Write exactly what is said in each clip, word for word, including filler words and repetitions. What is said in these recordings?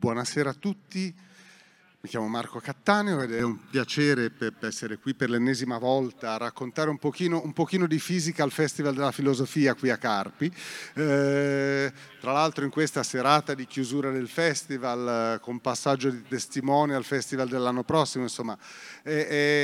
Buonasera a tutti, mi chiamo Marco Cattaneo ed è un piacere per essere qui per l'ennesima volta a raccontare un pochino, un pochino di fisica al Festival della Filosofia qui a Carpi. Eh, tra l'altro in questa serata di chiusura del festival, con passaggio di testimoni al Festival dell'anno prossimo, insomma è,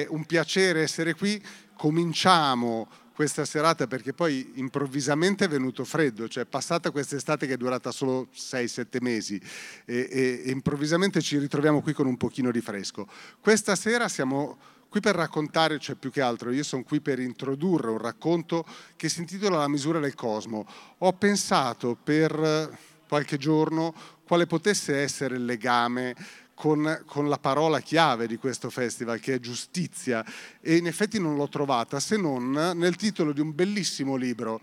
è un piacere essere qui. Cominciamo questa serata perché poi improvvisamente è venuto freddo, cioè è passata quest'estate che è durata solo sei sette mesi e, e, e improvvisamente ci ritroviamo qui con un pochino di fresco. Questa sera siamo qui per raccontare, cioè più che altro io sono qui per introdurre un racconto che si intitola La misura del cosmo. Ho pensato per qualche giorno quale potesse essere il legame Con, con la parola chiave di questo festival, che è giustizia, e in effetti non l'ho trovata se non nel titolo di un bellissimo libro,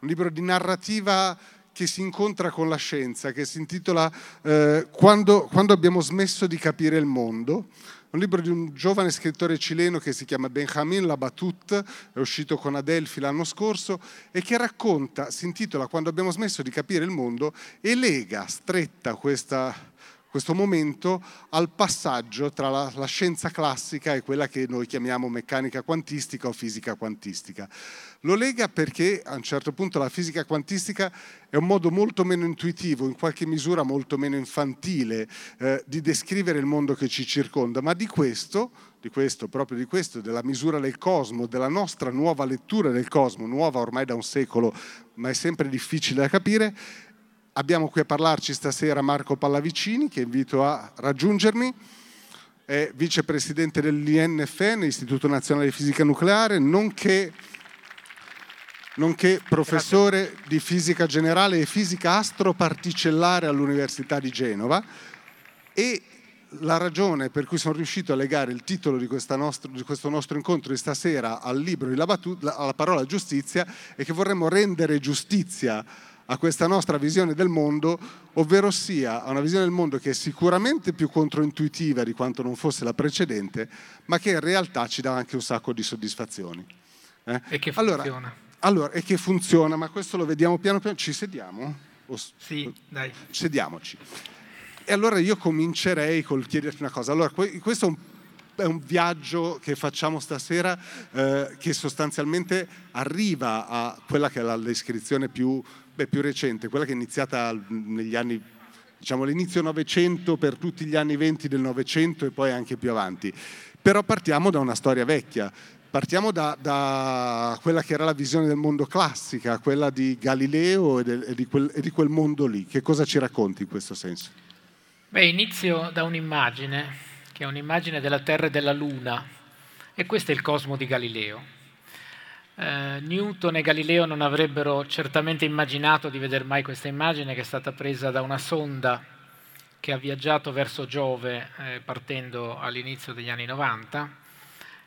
un libro di narrativa che si incontra con la scienza, che si intitola eh, Quando, Quando abbiamo smesso di capire il mondo, un libro di un giovane scrittore cileno che si chiama Benjamin Labatut, è uscito con Adelphi l'anno scorso, e che racconta, si intitola Quando abbiamo smesso di capire il mondo, e lega stretta questa... questo momento al passaggio tra la, la scienza classica e quella che noi chiamiamo meccanica quantistica o fisica quantistica. Lo lega perché a un certo punto la fisica quantistica è un modo molto meno intuitivo, in qualche misura molto meno infantile, eh, di descrivere il mondo che ci circonda, ma di questo, di questo, proprio di questo, della misura del cosmo, della nostra nuova lettura del cosmo, nuova ormai da un secolo, ma è sempre difficile da capire. Abbiamo qui a parlarci stasera Marco Pallavicini, che invito a raggiungermi, è vicepresidente dell'I N F N, Istituto Nazionale di Fisica Nucleare, nonché, nonché professore Grazie. di fisica generale e fisica astroparticellare all'Università di Genova. E la ragione per cui sono riuscito a legare il titolo di, questa nostro, di questo nostro incontro di stasera al libro di Labatut, alla parola giustizia, è che vorremmo rendere giustizia a questa nostra visione del mondo, ovvero sia a una visione del mondo che è sicuramente più controintuitiva di quanto non fosse la precedente, ma che in realtà ci dà anche un sacco di soddisfazioni. Eh? E che funziona. Allora, allora, e che funziona, ma questo lo vediamo piano piano. Ci sediamo? O... Sì, dai. Sediamoci. E allora io comincerei col chiederti una cosa. Allora, questo è un È un viaggio che facciamo stasera eh, che sostanzialmente arriva a quella che è la descrizione più, beh, più recente, quella che è iniziata negli anni, diciamo l'inizio Novecento, per tutti gli anni venti del Novecento e poi anche più avanti. Però partiamo da una storia vecchia, partiamo da, da quella che era la visione del mondo classica, quella di Galileo e, del, e, di quel, e di quel mondo lì. Che cosa ci racconti in questo senso? Beh, inizio da un'immagine, che è un'immagine della Terra e della Luna, e questo è il cosmo di Galileo. Eh, Newton e Galileo non avrebbero certamente immaginato di vedere mai questa immagine, che è stata presa da una sonda che ha viaggiato verso Giove eh, partendo all'inizio degli anni novanta.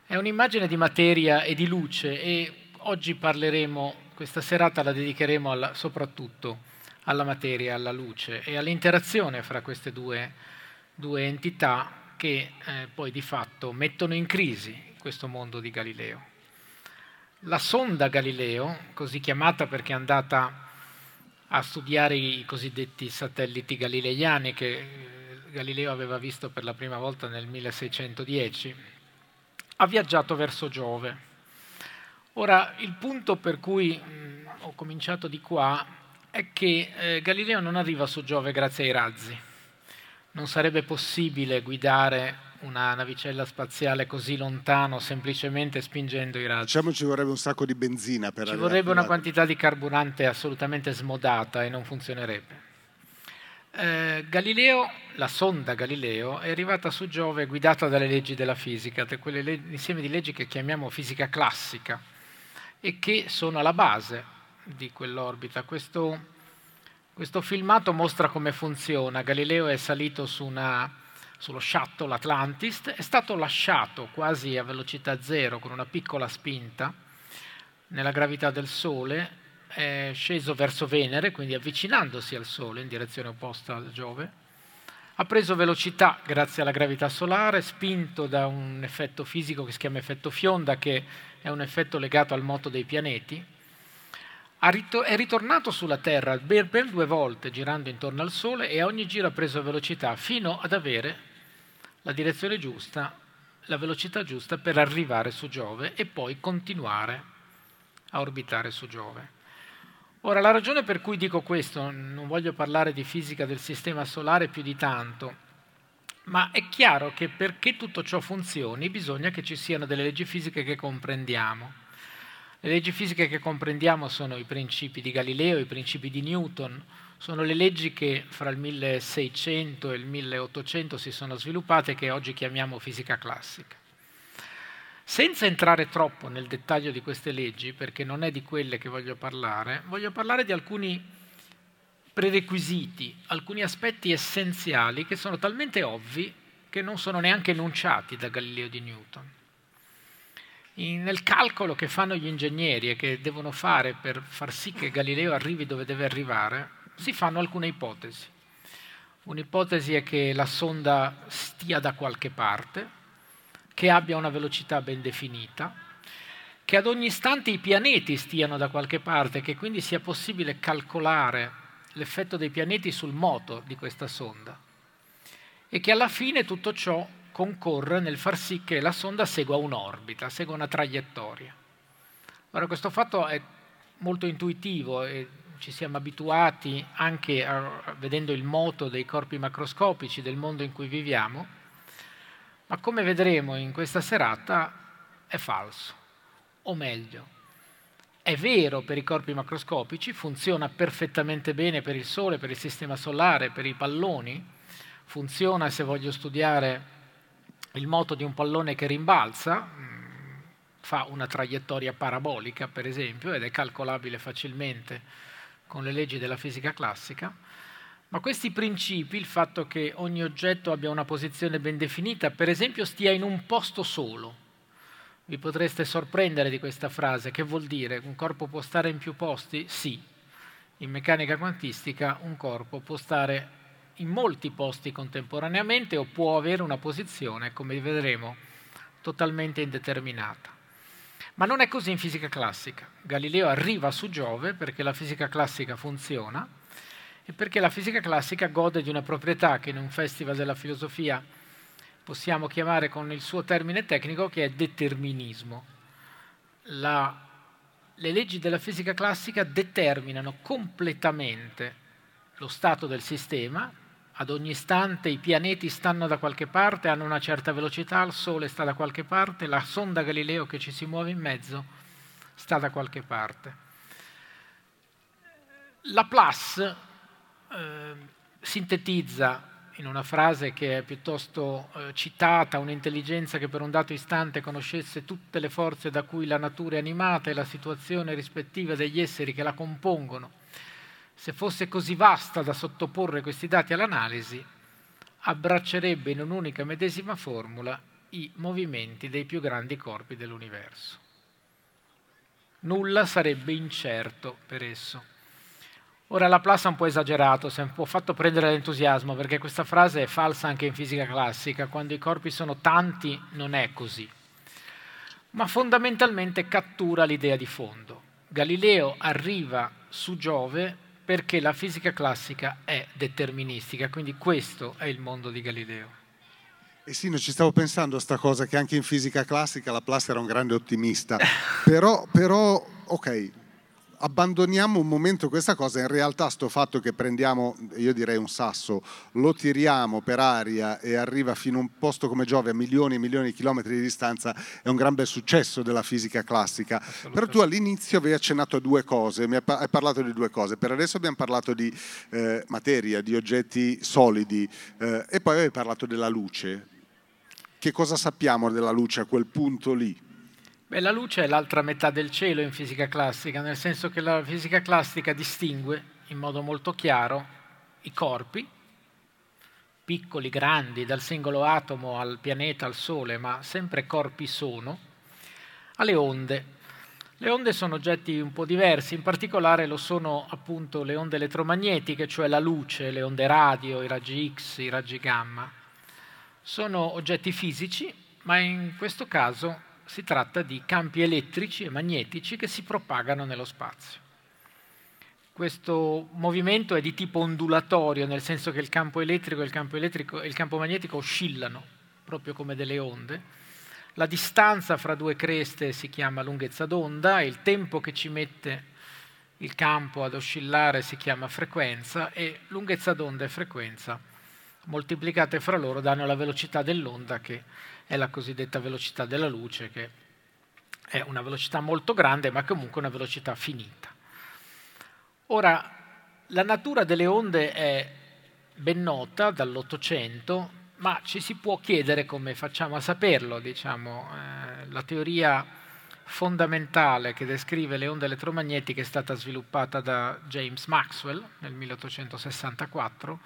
È un'immagine di materia e di luce, e oggi parleremo, questa serata la dedicheremo alla, soprattutto alla materia, alla luce e all'interazione fra queste due, due entità che eh, poi di fatto mettono in crisi questo mondo di Galileo. La sonda Galileo, così chiamata perché è andata a studiare i cosiddetti satelliti galileiani che eh, Galileo aveva visto per la prima volta nel milleseicentodieci, ha viaggiato verso Giove. Ora, il punto per cui mh, ho cominciato di qua è che eh, Galileo non arriva su Giove grazie ai razzi. Non sarebbe possibile guidare una navicella spaziale così lontano semplicemente spingendo i razzi. Diciamo ci vorrebbe un sacco di benzina per arrivare. Ci vorrebbe una quantità di carburante assolutamente smodata e non funzionerebbe. Eh, Galileo, la sonda Galileo, è arrivata su Giove guidata dalle leggi della fisica, da quelle le- insieme di leggi che chiamiamo fisica classica e che sono alla base di quell'orbita. Questo... Questo filmato mostra come funziona. Galileo è salito su una, sullo shuttle Atlantis, è stato lasciato quasi a velocità zero con una piccola spinta nella gravità del Sole, è sceso verso Venere, quindi avvicinandosi al Sole in direzione opposta a Giove, ha preso velocità grazie alla gravità solare, spinto da un effetto fisico che si chiama effetto fionda, che è un effetto legato al moto dei pianeti, è ritornato sulla Terra per, per due volte girando intorno al Sole e a ogni giro ha preso velocità fino ad avere la direzione giusta, la velocità giusta per arrivare su Giove e poi continuare a orbitare su Giove. Ora, la ragione per cui dico questo, non voglio parlare di fisica del sistema solare più di tanto, ma è chiaro che perché tutto ciò funzioni bisogna che ci siano delle leggi fisiche che comprendiamo. Le leggi fisiche che comprendiamo sono i principi di Galileo, i principi di Newton, sono le leggi che fra il milleseicento e il milleottocento si sono sviluppate e che oggi chiamiamo fisica classica. Senza entrare troppo nel dettaglio di queste leggi, perché non è di quelle che voglio parlare, voglio parlare di alcuni prerequisiti, alcuni aspetti essenziali che sono talmente ovvi che non sono neanche enunciati da Galileo e di Newton. Nel calcolo che fanno gli ingegneri e che devono fare per far sì che Galileo arrivi dove deve arrivare, si fanno alcune ipotesi. Un'ipotesi è che la sonda stia da qualche parte, che abbia una velocità ben definita, che ad ogni istante i pianeti stiano da qualche parte, che quindi sia possibile calcolare l'effetto dei pianeti sul moto di questa sonda e che alla fine tutto ciò concorre nel far sì che la sonda segua un'orbita, segua una traiettoria. Ora, questo fatto è molto intuitivo e ci siamo abituati anche a, vedendo il moto dei corpi macroscopici del mondo in cui viviamo, ma come vedremo in questa serata è falso, o meglio, è vero per i corpi macroscopici, funziona perfettamente bene per il Sole, per il sistema solare, per i palloni, funziona se voglio studiare il moto di un pallone che rimbalza, fa una traiettoria parabolica, per esempio, ed è calcolabile facilmente con le leggi della fisica classica, ma questi principi, il fatto che ogni oggetto abbia una posizione ben definita, per esempio stia in un posto solo, vi potreste sorprendere di questa frase, che vuol dire un corpo può stare in più posti? Sì, in meccanica quantistica un corpo può stare in molti posti contemporaneamente o può avere una posizione, come vedremo, totalmente indeterminata. Ma non è così in fisica classica. Galileo arriva su Giove perché la fisica classica funziona e perché la fisica classica gode di una proprietà che in un festival della filosofia possiamo chiamare con il suo termine tecnico, che è determinismo. La, le leggi della fisica classica determinano completamente lo stato del sistema, ad ogni istante i pianeti stanno da qualche parte, hanno una certa velocità, il Sole sta da qualche parte, la sonda Galileo che ci si muove in mezzo sta da qualche parte. Laplace eh, sintetizza in una frase che è piuttosto eh, citata, un'intelligenza che per un dato istante conoscesse tutte le forze da cui la natura è animata e la situazione rispettiva degli esseri che la compongono. Se fosse così vasta da sottoporre questi dati all'analisi, abbraccerebbe in un'unica medesima formula i movimenti dei più grandi corpi dell'universo. Nulla sarebbe incerto per esso. Ora, Laplace ha un po' esagerato, si è un po' fatto prendere l'entusiasmo, perché questa frase è falsa anche in fisica classica, quando i corpi sono tanti non è così. Ma fondamentalmente cattura l'idea di fondo. Galileo arriva su Giove perché la fisica classica è deterministica, quindi questo è il mondo di Galileo. E eh sì, non ci stavo pensando a sta cosa, che anche in fisica classica Laplace era un grande ottimista, però, però, ok, abbandoniamo un momento questa cosa, in realtà sto fatto che prendiamo, io direi un sasso, lo tiriamo per aria e arriva fino a un posto come Giove a milioni e milioni di chilometri di distanza, è un gran bel successo della fisica classica. Però tu all'inizio avevi accennato a due cose, mi hai parlato di due cose, per adesso abbiamo parlato di eh, materia, di oggetti solidi eh, e poi avevi parlato della luce. Che cosa sappiamo della luce a quel punto lì? Beh, la luce è l'altra metà del cielo in fisica classica, nel senso che la fisica classica distingue in modo molto chiaro i corpi, piccoli, grandi, dal singolo atomo al pianeta, al Sole, ma sempre corpi sono, alle onde. Le onde sono oggetti un po' diversi, in particolare lo sono appunto le onde elettromagnetiche, cioè la luce, le onde radio, i raggi X, i raggi gamma. Sono oggetti fisici, ma in questo caso si tratta di campi elettrici e magnetici che si propagano nello spazio. Questo movimento è di tipo ondulatorio, nel senso che il campo elettrico e il campo, elettrico, il campo magnetico oscillano, proprio come delle onde. La distanza fra due creste si chiama lunghezza d'onda e il tempo che ci mette il campo ad oscillare si chiama frequenza, e lunghezza d'onda e frequenza moltiplicate fra loro danno la velocità dell'onda, che è la cosiddetta velocità della luce, che è una velocità molto grande ma comunque una velocità finita. Ora, la natura delle onde è ben nota dall'Ottocento, ma ci si può chiedere come facciamo a saperlo. Diciamo, eh, la teoria fondamentale che descrive le onde elettromagnetiche è stata sviluppata da James Maxwell nel milleottocentosessantaquattro,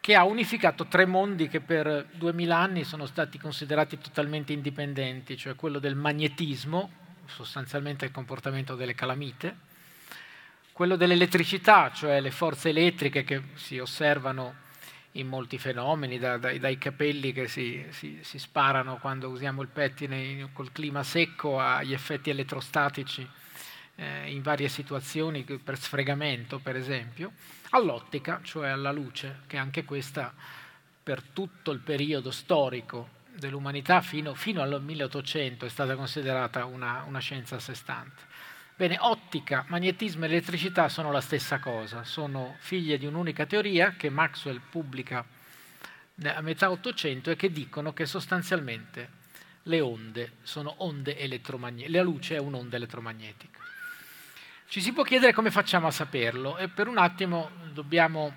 che ha unificato tre mondi che per duemila anni sono stati considerati totalmente indipendenti, cioè quello del magnetismo, sostanzialmente il comportamento delle calamite, quello dell'elettricità, cioè le forze elettriche che si osservano in molti fenomeni, da, dai, dai capelli che si, si, si sparano quando usiamo il pettine col clima secco, agli effetti elettrostatici eh, in varie situazioni, per sfregamento per esempio, all'ottica, cioè alla luce, che anche questa per tutto il periodo storico dell'umanità fino, fino al milleottocento è stata considerata una, una scienza a sé stante. Bene, ottica, magnetismo e elettricità sono la stessa cosa, sono figlie di un'unica teoria che Maxwell pubblica a metà Ottocento e che dicono che sostanzialmente le onde sono onde elettromagnetiche, la luce è un'onda elettromagnetica. Ci si può chiedere come facciamo a saperlo, e per un attimo dobbiamo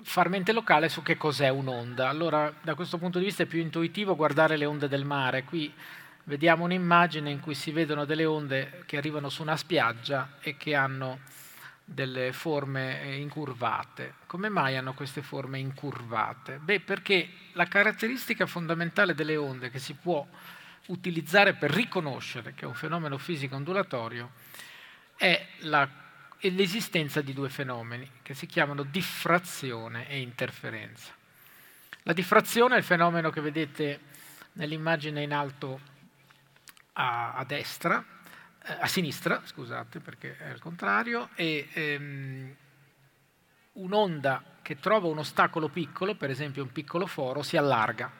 far mente locale su che cos'è un'onda. Allora, da questo punto di vista è più intuitivo guardare le onde del mare. Qui vediamo un'immagine in cui si vedono delle onde che arrivano su una spiaggia e che hanno delle forme incurvate. Come mai hanno queste forme incurvate? Beh, perché la caratteristica fondamentale delle onde che si può utilizzare per riconoscere che è un fenomeno fisico ondulatorio è, la, è l'esistenza di due fenomeni che si chiamano diffrazione e interferenza. La diffrazione è il fenomeno che vedete nell'immagine in alto a destra, a sinistra, scusate perché è il contrario, e ehm, un'onda che trova un ostacolo piccolo, per esempio un piccolo foro, si allarga.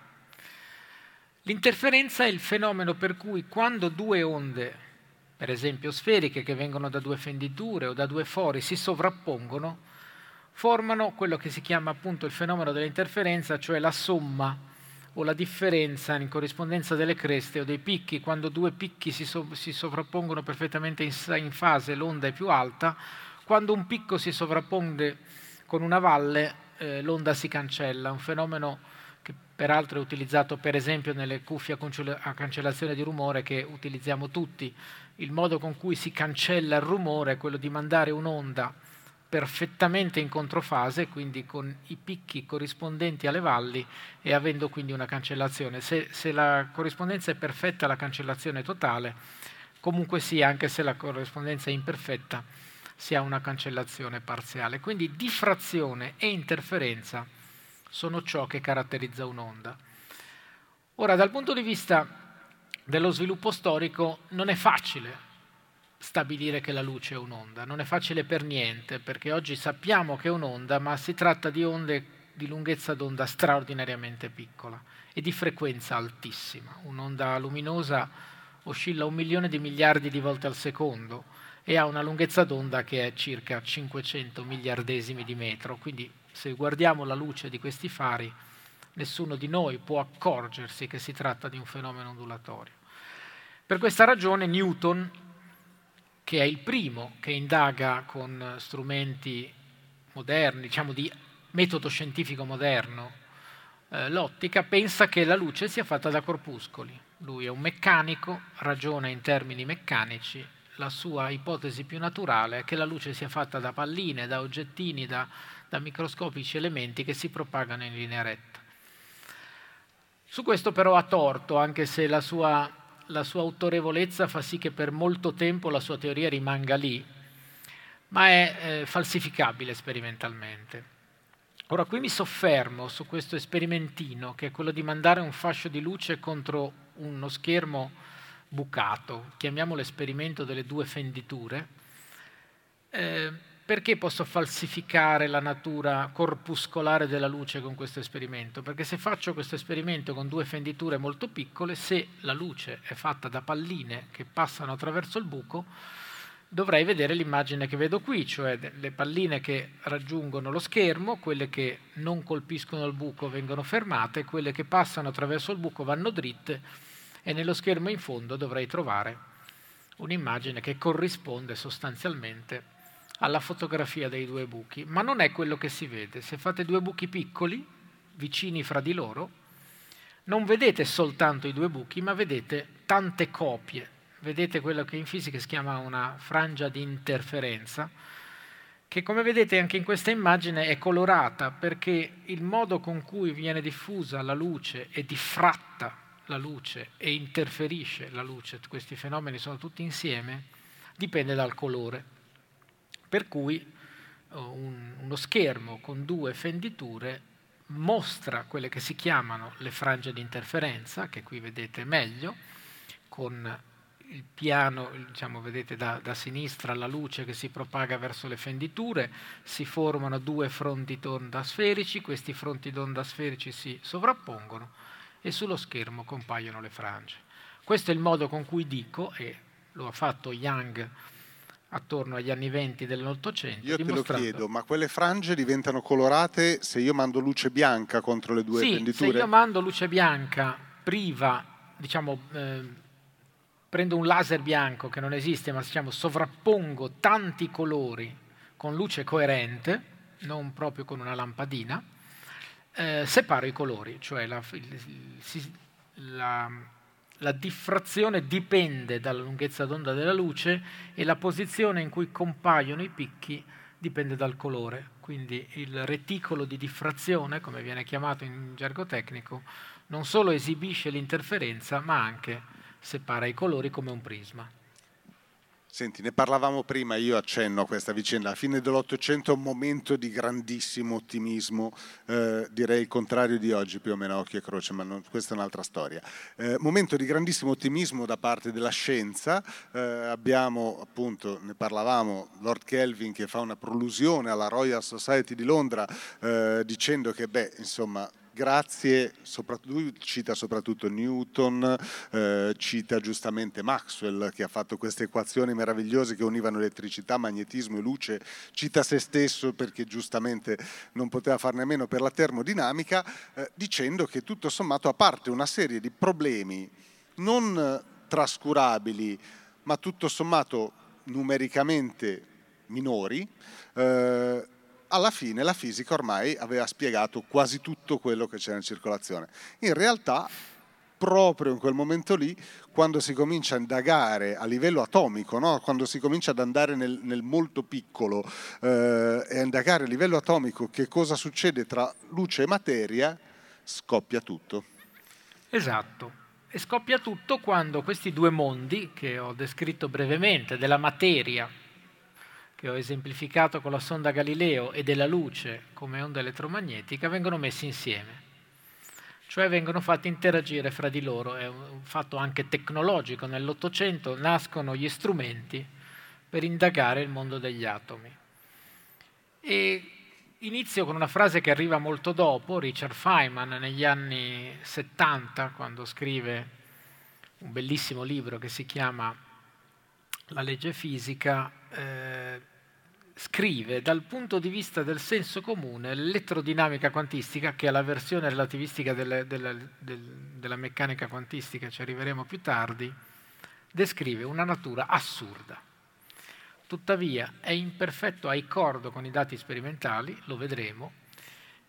L'interferenza è il fenomeno per cui quando due onde, per esempio sferiche, che vengono da due fenditure o da due fori, si sovrappongono, formano quello che si chiama appunto il fenomeno dell'interferenza, cioè la somma o la differenza in corrispondenza delle creste o dei picchi. Quando due picchi si, so- si sovrappongono perfettamente in, sa- in fase, l'onda è più alta; quando un picco si sovrappone con una valle, eh, l'onda si cancella, un fenomeno che peraltro è utilizzato per esempio nelle cuffie a, concel- a cancellazione di rumore, che utilizziamo tutti. Il modo con cui si cancella il rumore è quello di mandare un'onda perfettamente in controfase, quindi con i picchi corrispondenti alle valli, e avendo quindi una cancellazione. Se, se la corrispondenza è perfetta, la cancellazione è totale; comunque sia, anche se la corrispondenza è imperfetta, si ha una cancellazione parziale. Quindi diffrazione e interferenza sono ciò che caratterizza un'onda. Ora, dal punto di vista dello sviluppo storico, non è facile stabilire che la luce è un'onda. Non è facile per niente, perché oggi sappiamo che è un'onda, ma si tratta di onde di lunghezza d'onda straordinariamente piccola e di frequenza altissima. Un'onda luminosa oscilla un milione di miliardi di volte al secondo e ha una lunghezza d'onda che è circa cinquecento miliardesimi di metro. Quindi, se guardiamo la luce di questi fari, nessuno di noi può accorgersi che si tratta di un fenomeno ondulatorio. Per questa ragione Newton, che è il primo che indaga con strumenti moderni, diciamo di metodo scientifico moderno, eh, l'ottica, pensa che la luce sia fatta da corpuscoli. Lui è un meccanico, ragiona in termini meccanici. La sua ipotesi più naturale è che la luce sia fatta da palline, da oggettini, da, da microscopici elementi che si propagano in linea retta. Su questo però ha torto, anche se la sua La sua autorevolezza fa sì che per molto tempo la sua teoria rimanga lì, ma è eh, falsificabile sperimentalmente. Ora, qui mi soffermo su questo esperimentino, che è quello di mandare un fascio di luce contro uno schermo bucato, chiamiamolo esperimento delle due fenditure, eh, Perché posso falsificare la natura corpuscolare della luce con questo esperimento? Perché se faccio questo esperimento con due fenditure molto piccole, se la luce è fatta da palline che passano attraverso il buco, dovrei vedere l'immagine che vedo qui, cioè le palline che raggiungono lo schermo, quelle che non colpiscono il buco vengono fermate, quelle che passano attraverso il buco vanno dritte e nello schermo in fondo dovrei trovare un'immagine che corrisponde sostanzialmente alla fotografia dei due buchi, ma non è quello che si vede. Se fate due buchi piccoli, vicini fra di loro, non vedete soltanto i due buchi, ma vedete tante copie. Vedete quello che in fisica si chiama una frangia di interferenza, che come vedete anche in questa immagine è colorata, perché il modo con cui viene diffusa la luce e diffratta la luce e interferisce la luce, questi fenomeni sono tutti insieme, dipende dal colore. Per cui un, uno schermo con due fenditure mostra quelle che si chiamano le frange di interferenza, che qui vedete meglio, con il piano, diciamo, vedete da, da sinistra la luce che si propaga verso le fenditure, si formano due fronti d'onda sferici, questi fronti d'onda sferici si sovrappongono e sullo schermo compaiono le frange. Questo è il modo con cui dico, e lo ha fatto Young attorno agli anni venti dell'Ottocento. Io te lo chiedo, ma quelle frange diventano colorate se io mando luce bianca contro le due fenditure? Sì, se io mando luce bianca priva, diciamo, eh, prendo un laser bianco che non esiste, ma diciamo sovrappongo tanti colori con luce coerente, non proprio con una lampadina, eh, separo i colori, cioè la, la, la diffrazione dipende dalla lunghezza d'onda della luce e la posizione in cui compaiono i picchi dipende dal colore. Quindi il reticolo di diffrazione, come viene chiamato in gergo tecnico, non solo esibisce l'interferenza, ma anche separa i colori come un prisma. Senti, ne parlavamo prima, io accenno a questa vicenda. La fine dell'Ottocento è un momento di grandissimo ottimismo, eh, direi il contrario di oggi più o meno a occhio e croce, ma non, questa è un'altra storia. Eh, momento di grandissimo ottimismo da parte della scienza, eh, abbiamo appunto, ne parlavamo, Lord Kelvin che fa una prolusione alla Royal Society di Londra eh, dicendo che beh, insomma, grazie, lui cita soprattutto Newton, eh, cita giustamente Maxwell che ha fatto queste equazioni meravigliose che univano elettricità, magnetismo e luce, cita se stesso perché giustamente non poteva farne a meno per la termodinamica, eh, dicendo che tutto sommato, a parte una serie di problemi non trascurabili ma tutto sommato numericamente minori, eh, alla fine la fisica ormai aveva spiegato quasi tutto quello che c'era in circolazione. In realtà, proprio in quel momento lì, quando si comincia a indagare a livello atomico, no? Quando si comincia ad andare nel, nel molto piccolo eh, e a indagare a livello atomico che cosa succede tra luce e materia, scoppia tutto. Esatto. E scoppia tutto quando questi due mondi, che ho descritto brevemente, della materia, che ho esemplificato con la sonda Galileo, e della luce come onda elettromagnetica, vengono messi insieme. Cioè vengono fatti interagire fra di loro. È un fatto anche tecnologico. Nell'Ottocento nascono gli strumenti per indagare il mondo degli atomi. E inizio con una frase che arriva molto dopo, Richard Feynman negli anni settanta, quando scrive un bellissimo libro che si chiama La legge fisica, eh, scrive dal punto di vista del senso comune l'elettrodinamica quantistica, che è la versione relativistica della, della, della meccanica quantistica, ci arriveremo più tardi, descrive una natura assurda. Tuttavia è in perfetto accordo con i dati sperimentali, lo vedremo.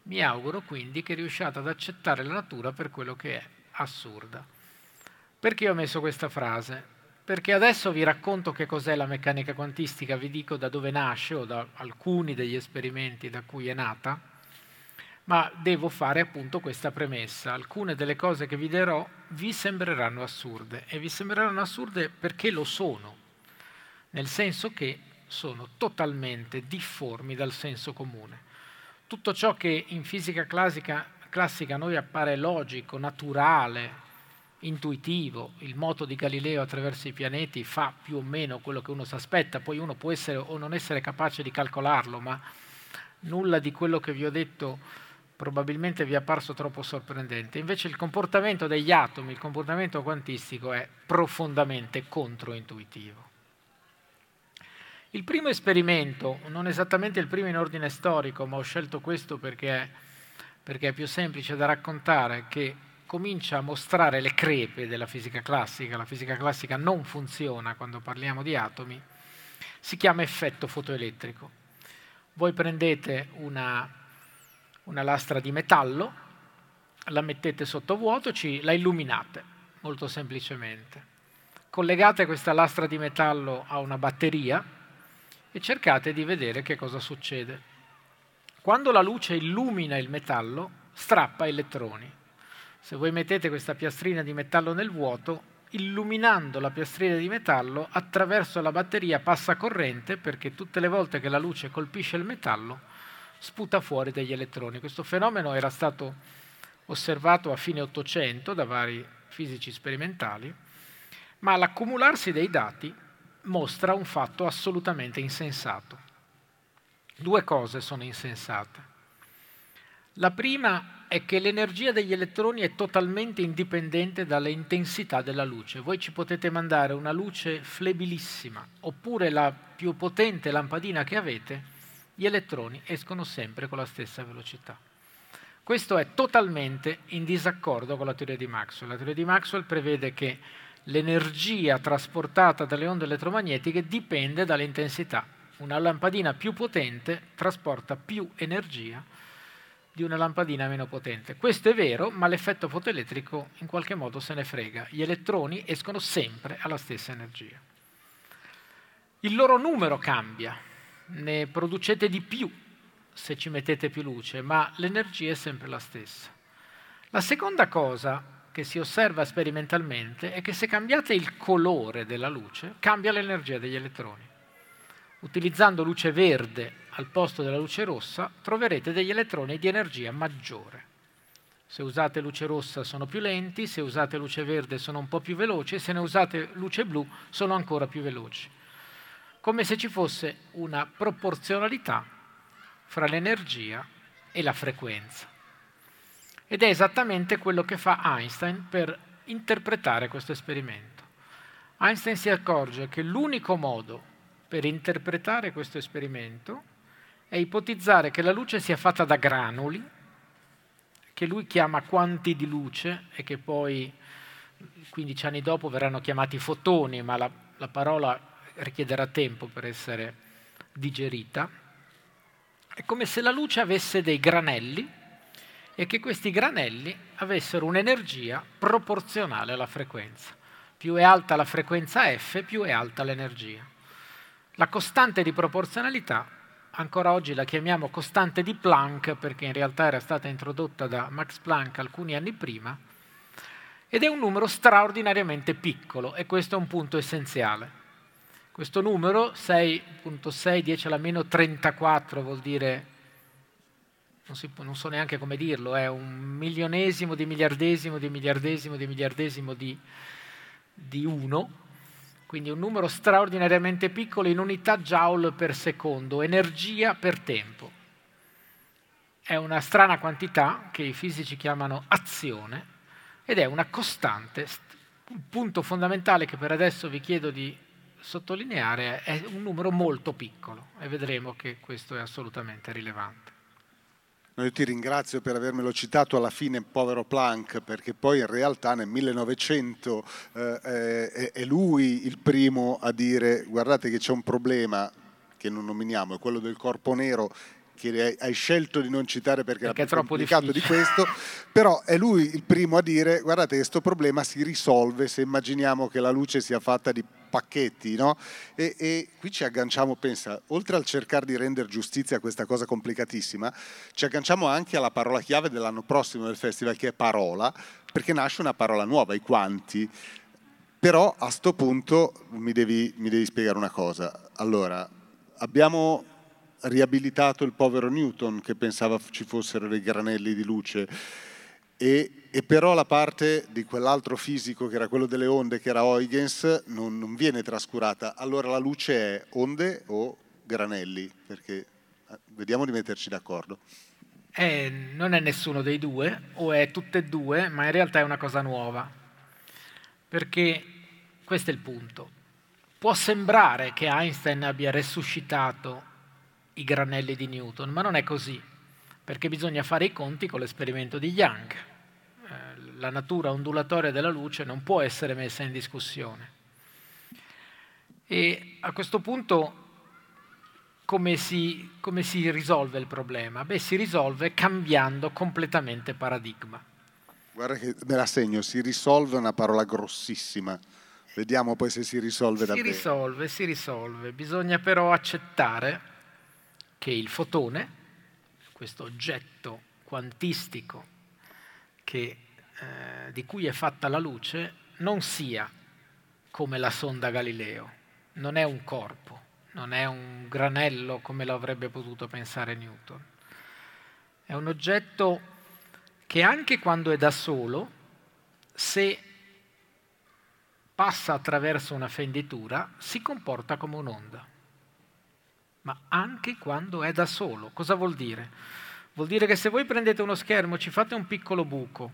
Mi auguro quindi che riusciate ad accettare la natura per quello che è, assurda. Perché ho messo questa frase? Perché adesso vi racconto che cos'è la meccanica quantistica, vi dico da dove nasce o da alcuni degli esperimenti da cui è nata, ma devo fare appunto questa premessa. Alcune delle cose che vi dirò vi sembreranno assurde, e vi sembreranno assurde perché lo sono, nel senso che sono totalmente difformi dal senso comune. Tutto ciò che in fisica classica, classica a noi appare logico, naturale, intuitivo, il moto di Galileo attraverso i pianeti fa più o meno quello che uno si aspetta, poi uno può essere o non essere capace di calcolarlo, ma nulla di quello che vi ho detto probabilmente vi è apparso troppo sorprendente. Invece il comportamento degli atomi, il comportamento quantistico è profondamente controintuitivo. Il primo esperimento, non esattamente il primo in ordine storico, ma ho scelto questo perché, perché è più semplice da raccontare, che comincia a mostrare le crepe della fisica classica. La fisica classica non funziona quando parliamo di atomi. Si chiama effetto fotoelettrico. Voi prendete una... una lastra di metallo, la mettete sotto vuoto, ci, la illuminate, molto semplicemente. Collegate questa lastra di metallo a una batteria e cercate di vedere che cosa succede. Quando la luce illumina il metallo, strappa elettroni. Se voi mettete questa piastrina di metallo nel vuoto, illuminando la piastrina di metallo, attraverso la batteria passa corrente, perché tutte le volte che la luce colpisce il metallo, sputa fuori degli elettroni. Questo fenomeno era stato osservato a fine Ottocento da vari fisici sperimentali, ma l'accumularsi dei dati mostra un fatto assolutamente insensato. Due cose sono insensate. La prima è che l'energia degli elettroni è totalmente indipendente dall'intensità della luce. Voi ci potete mandare una luce flebilissima, oppure la più potente lampadina che avete, gli elettroni escono sempre con la stessa velocità. Questo è totalmente in disaccordo con la teoria di Maxwell. La teoria di Maxwell prevede che l'energia trasportata dalle onde elettromagnetiche dipende dall'intensità. Una lampadina più potente trasporta più energia di una lampadina meno potente. Questo è vero, ma l'effetto fotoelettrico in qualche modo se ne frega. Gli elettroni escono sempre alla stessa energia. Il loro numero cambia. Ne producete di più se ci mettete più luce, ma l'energia è sempre la stessa. La seconda cosa che si osserva sperimentalmente è che se cambiate il colore della luce, cambia l'energia degli elettroni. Utilizzando luce verde al posto della luce rossa, troverete degli elettroni di energia maggiore. Se usate luce rossa sono più lenti, se usate luce verde sono un po' più veloci, se ne usate luce blu sono ancora più veloci. Come se ci fosse una proporzionalità fra l'energia e la frequenza. Ed è esattamente quello che fa Einstein per interpretare questo esperimento. Einstein si accorge che l'unico modo per interpretare questo esperimento è ipotizzare che la luce sia fatta da granuli, che lui chiama quanti di luce e che poi quindici anni dopo verranno chiamati fotoni, ma la, la parola richiederà tempo per essere digerita. È come se la luce avesse dei granelli e che questi granelli avessero un'energia proporzionale alla frequenza. Più è alta la frequenza F, più è alta l'energia. La costante di proporzionalità, ancora oggi la chiamiamo costante di Planck, perché in realtà era stata introdotta da Max Planck alcuni anni prima, ed è un numero straordinariamente piccolo, e questo è un punto essenziale. Questo numero, sei virgola sei dieci alla meno trentaquattro, vuol dire, non, si, non so neanche come dirlo, è un milionesimo di miliardesimo di miliardesimo di miliardesimo di, di uno, quindi un numero straordinariamente piccolo in unità joule per secondo, energia per tempo. È una strana quantità che i fisici chiamano azione ed è una costante. Un punto fondamentale che per adesso vi chiedo di sottolineare è un numero molto piccolo e vedremo che questo è assolutamente rilevante. No, io ti ringrazio per avermelo citato alla fine, povero Planck, perché poi in realtà nel millenovecento eh, è, è lui il primo a dire guardate che c'è un problema che non nominiamo, è quello del corpo nero, che hai scelto di non citare perché, perché era più complicato di questo, però è lui il primo a dire guardate che questo problema si risolve se immaginiamo che la luce sia fatta di pacchetti, no? E, e qui ci agganciamo, pensa, oltre al cercare di rendere giustizia a questa cosa complicatissima, ci agganciamo anche alla parola chiave dell'anno prossimo del festival, che è parola, perché nasce una parola nuova, i quanti. Però a sto punto mi devi, mi devi spiegare una cosa. Allora, abbiamo riabilitato il povero Newton che pensava ci fossero dei granelli di luce. e, e però la parte di quell'altro fisico che era quello delle onde, che era Huygens, non, non viene trascurata. Allora la luce è onde o granelli? Perché vediamo di metterci d'accordo. Eh, non è nessuno dei due, o è tutte e due, ma in realtà è una cosa nuova. Perché questo è il punto. Può sembrare che Einstein abbia resuscitato i granelli di Newton, ma non è così, perché bisogna fare i conti con l'esperimento di Young. Eh, la natura ondulatoria della luce non può essere messa in discussione. E a questo punto Come si, come si risolve il problema? Beh, si risolve cambiando completamente paradigma. Guarda che me la segno, si risolve è una parola grossissima. Vediamo poi se si risolve si davvero. Si risolve, si risolve. Bisogna però accettare che il fotone, questo oggetto quantistico che, eh, di cui è fatta la luce, non sia come la sonda Galileo, non è un corpo. Non è un granello come lo avrebbe potuto pensare Newton. È un oggetto che anche quando è da solo, se passa attraverso una fenditura, si comporta come un'onda. Ma anche quando è da solo. Cosa vuol dire? Vuol dire che se voi prendete uno schermo, ci fate un piccolo buco,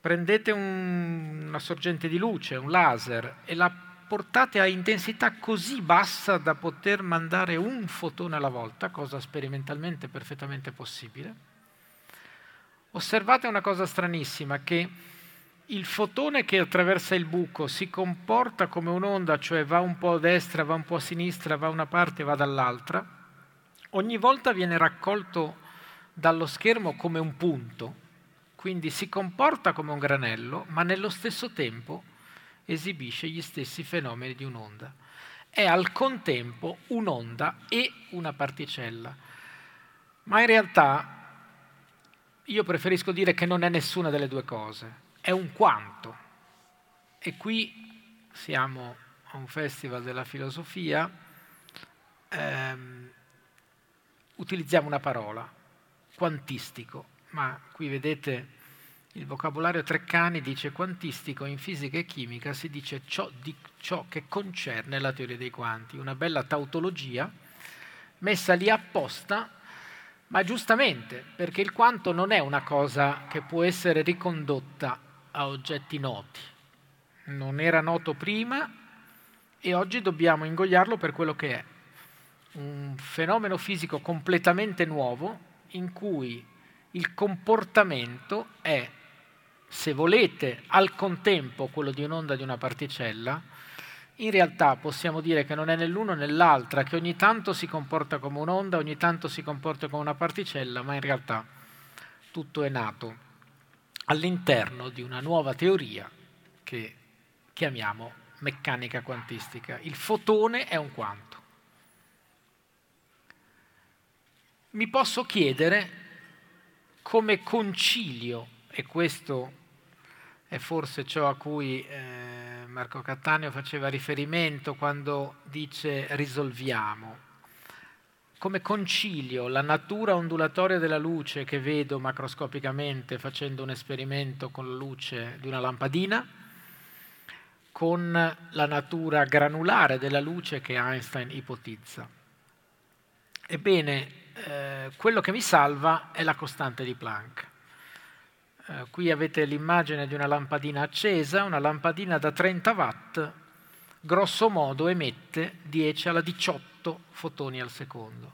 prendete un, una sorgente di luce, un laser, e la portate a intensità così bassa da poter mandare un fotone alla volta, cosa sperimentalmente perfettamente possibile, osservate una cosa stranissima, che il fotone che attraversa il buco si comporta come un'onda, cioè va un po' a destra, va un po' a sinistra, va da una parte e va dall'altra, ogni volta viene raccolto dallo schermo come un punto, quindi si comporta come un granello, ma nello stesso tempo esibisce gli stessi fenomeni di un'onda. È al contempo un'onda e una particella. Ma in realtà io preferisco dire che non è nessuna delle due cose, è un quanto. E qui siamo a un festival della filosofia, ehm, utilizziamo una parola, quantistico, ma qui vedete il vocabolario Treccani dice quantistico, in fisica e chimica si dice ciò, di ciò che concerne la teoria dei quanti, una bella tautologia messa lì apposta, ma giustamente, perché il quanto non è una cosa che può essere ricondotta a oggetti noti, non era noto prima e oggi dobbiamo ingoiarlo per quello che è, un fenomeno fisico completamente nuovo in cui il comportamento è, se volete, al contempo quello di un'onda e di una particella. In realtà possiamo dire che non è né l'uno né l'altra, che ogni tanto si comporta come un'onda, ogni tanto si comporta come una particella, ma in realtà tutto è nato all'interno di una nuova teoria che chiamiamo meccanica quantistica. Il fotone è un quanto. Mi posso chiedere come concilio, e questo è forse ciò a cui eh, Marco Cattaneo faceva riferimento quando dice risolviamo, come concilio la natura ondulatoria della luce che vedo macroscopicamente facendo un esperimento con la luce di una lampadina, con la natura granulare della luce che Einstein ipotizza. Ebbene, Eh, quello che mi salva è la costante di Planck. Eh, qui avete l'immagine di una lampadina accesa, una lampadina da trenta watt, grosso modo emette dieci alla diciotto fotoni al secondo,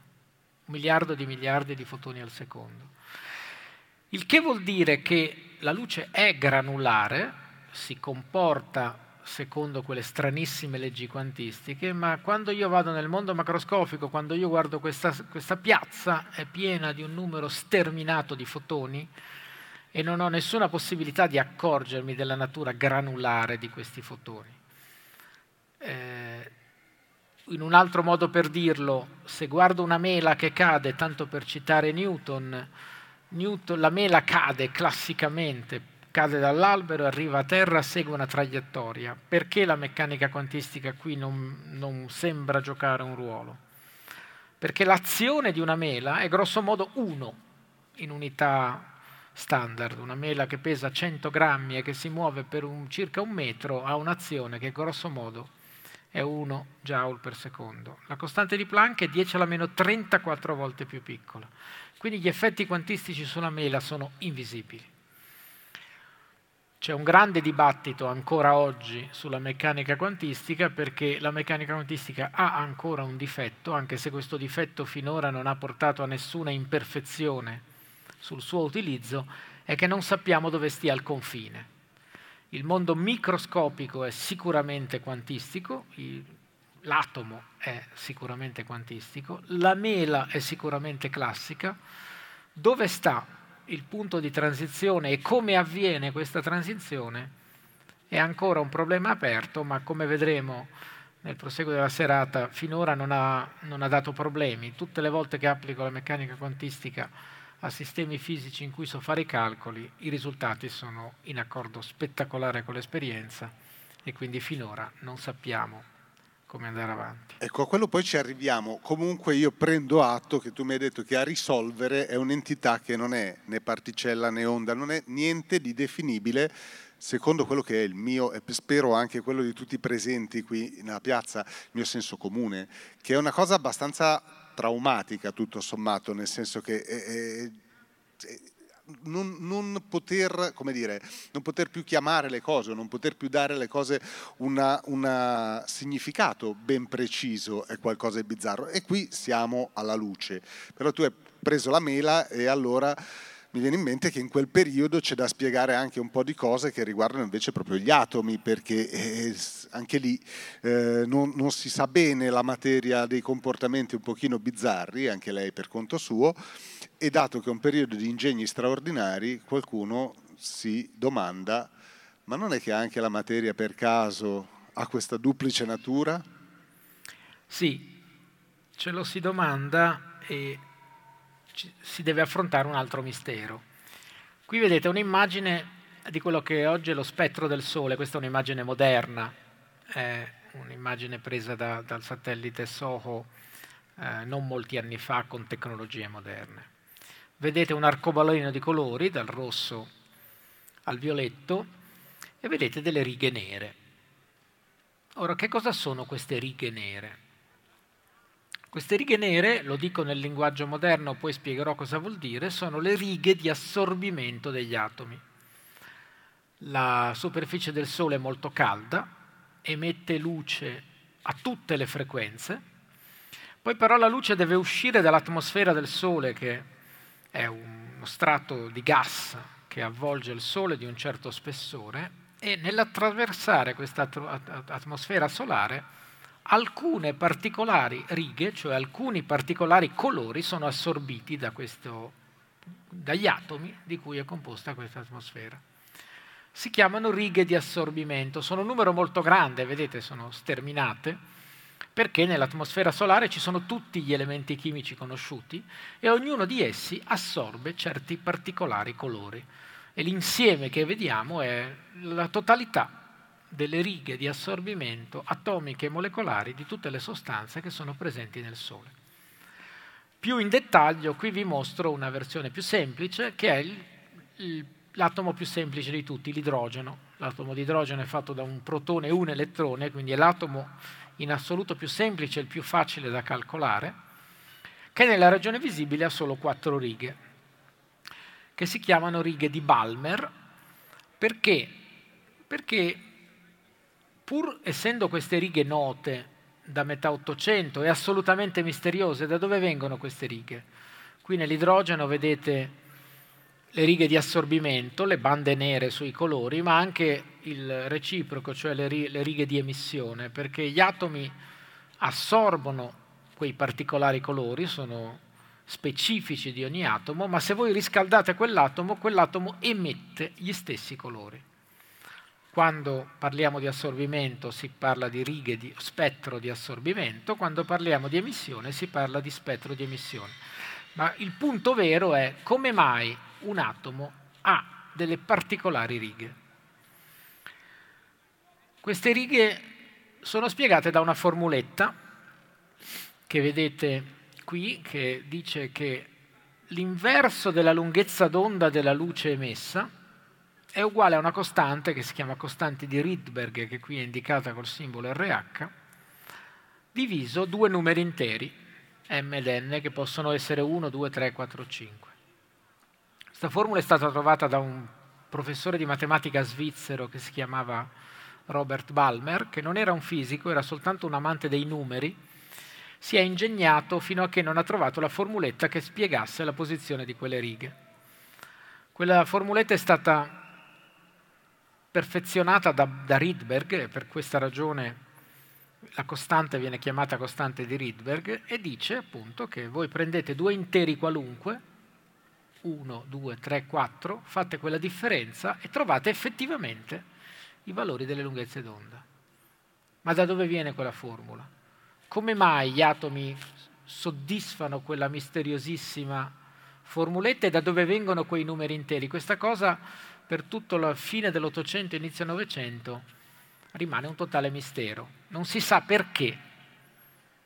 un miliardo di miliardi di fotoni al secondo. Il che vuol dire che la luce è granulare, si comporta secondo quelle stranissime leggi quantistiche, ma quando io vado nel mondo macroscopico, quando io guardo questa, questa piazza è piena di un numero sterminato di fotoni e non ho nessuna possibilità di accorgermi della natura granulare di questi fotoni. Eh, in un altro modo per dirlo, se guardo una mela che cade, tanto per citare Newton, Newton la mela cade classicamente, cade dall'albero, arriva a terra, segue una traiettoria. Perché la meccanica quantistica qui non, non sembra giocare un ruolo? Perché l'azione di una mela è grosso modo uno in unità standard, una mela che pesa cento grammi e che si muove per un, circa un metro, ha un'azione che grosso modo è uno joule per secondo. La costante di Planck è dieci alla meno trentaquattro volte più piccola, quindi gli effetti quantistici sulla mela sono invisibili. C'è un grande dibattito ancora oggi sulla meccanica quantistica, perché la meccanica quantistica ha ancora un difetto, anche se questo difetto finora non ha portato a nessuna imperfezione sul suo utilizzo, è che non sappiamo dove stia il confine. Il mondo microscopico è sicuramente quantistico, l'atomo è sicuramente quantistico, la mela è sicuramente classica. Dove sta il punto di transizione e come avviene questa transizione è ancora un problema aperto, ma come vedremo nel proseguo della serata finora non ha, non ha dato problemi. Tutte le volte che applico la meccanica quantistica a sistemi fisici in cui so fare i calcoli, i risultati sono in accordo spettacolare con l'esperienza, e quindi finora non sappiamo come andare avanti. Ecco, a quello poi ci arriviamo. Comunque io prendo atto che tu mi hai detto che a risolvere è un'entità che non è né particella né onda, non è niente di definibile, secondo quello che è il mio, e spero anche quello di tutti i presenti qui nella piazza, il mio senso comune, che è una cosa abbastanza traumatica tutto sommato, nel senso che è, è, è, Non, non poter, come dire, non poter più chiamare le cose, non poter più dare alle cose un significato ben preciso è qualcosa di bizzarro, e qui siamo alla luce. Però tu hai preso la mela e allora mi viene in mente che in quel periodo c'è da spiegare anche un po' di cose che riguardano invece proprio gli atomi, perché eh, anche lì eh, non, non si sa bene la materia, dei comportamenti un pochino bizzarri, anche lei per conto suo, e dato che è un periodo di ingegni straordinari, qualcuno si domanda, ma non è che anche la materia per caso ha questa duplice natura? Sì, ce lo si domanda e si deve affrontare un altro mistero. Qui vedete un'immagine di quello che oggi è lo spettro del Sole. Questa è un'immagine moderna, eh, un'immagine presa da, dal satellite SOHO eh, non molti anni fa con tecnologie moderne. Vedete un arcobaleno di colori dal rosso al violetto e vedete delle righe nere. Ora, che cosa sono queste righe nere? Queste righe nere, lo dico nel linguaggio moderno, poi spiegherò cosa vuol dire, sono le righe di assorbimento degli atomi. La superficie del Sole è molto calda, emette luce a tutte le frequenze, poi però la luce deve uscire dall'atmosfera del Sole, che è uno strato di gas che avvolge il Sole di un certo spessore, e nell'attraversare questa atmosfera solare alcune particolari righe, cioè alcuni particolari colori, sono assorbiti da questo, dagli atomi di cui è composta questa atmosfera. Si chiamano righe di assorbimento, sono un numero molto grande, vedete, sono sterminate, perché nell'atmosfera solare ci sono tutti gli elementi chimici conosciuti e ognuno di essi assorbe certi particolari colori. E l'insieme che vediamo è la totalità delle righe di assorbimento atomiche e molecolari di tutte le sostanze che sono presenti nel Sole. Più in dettaglio, qui vi mostro una versione più semplice, che è il, il, l'atomo più semplice di tutti, l'idrogeno. L'atomo di idrogeno è fatto da un protone e un elettrone, quindi è l'atomo in assoluto più semplice, il più facile da calcolare, che nella regione visibile ha solo quattro righe, che si chiamano righe di Balmer. Perché? Perché pur essendo queste righe note da metà Ottocento e assolutamente misteriose, da dove vengono queste righe? Qui nell'idrogeno vedete le righe di assorbimento, le bande nere sui colori, ma anche il reciproco, cioè le righe di emissione, perché gli atomi assorbono quei particolari colori, sono specifici di ogni atomo, ma se voi riscaldate quell'atomo, quell'atomo emette gli stessi colori. Quando parliamo di assorbimento si parla di righe di spettro di assorbimento, quando parliamo di emissione si parla di spettro di emissione. Ma il punto vero è come mai un atomo ha delle particolari righe. Queste righe sono spiegate da una formuletta che vedete qui, che dice che l'inverso della lunghezza d'onda della luce emessa è uguale a una costante che si chiama costante di Rydberg, che qui è indicata col simbolo erre acca, diviso due numeri interi, m ed n, che possono essere uno, due, tre, quattro, cinque. Questa formula è stata trovata da un professore di matematica svizzero che si chiamava Robert Balmer, che non era un fisico, era soltanto un amante dei numeri. Si è ingegnato fino a che non ha trovato la formuletta che spiegasse la posizione di quelle righe. Quella formuletta è stata perfezionata da, da Rydberg, e per questa ragione la costante viene chiamata costante di Rydberg, e dice appunto che voi prendete due interi qualunque, uno, due, tre, quattro, fate quella differenza e trovate effettivamente i valori delle lunghezze d'onda. Ma da dove viene quella formula? Come mai gli atomi soddisfano quella misteriosissima formuletta e da dove vengono quei numeri interi? Questa cosa per tutta la fine dell'Ottocento e inizio Novecento rimane un totale mistero. Non si sa perché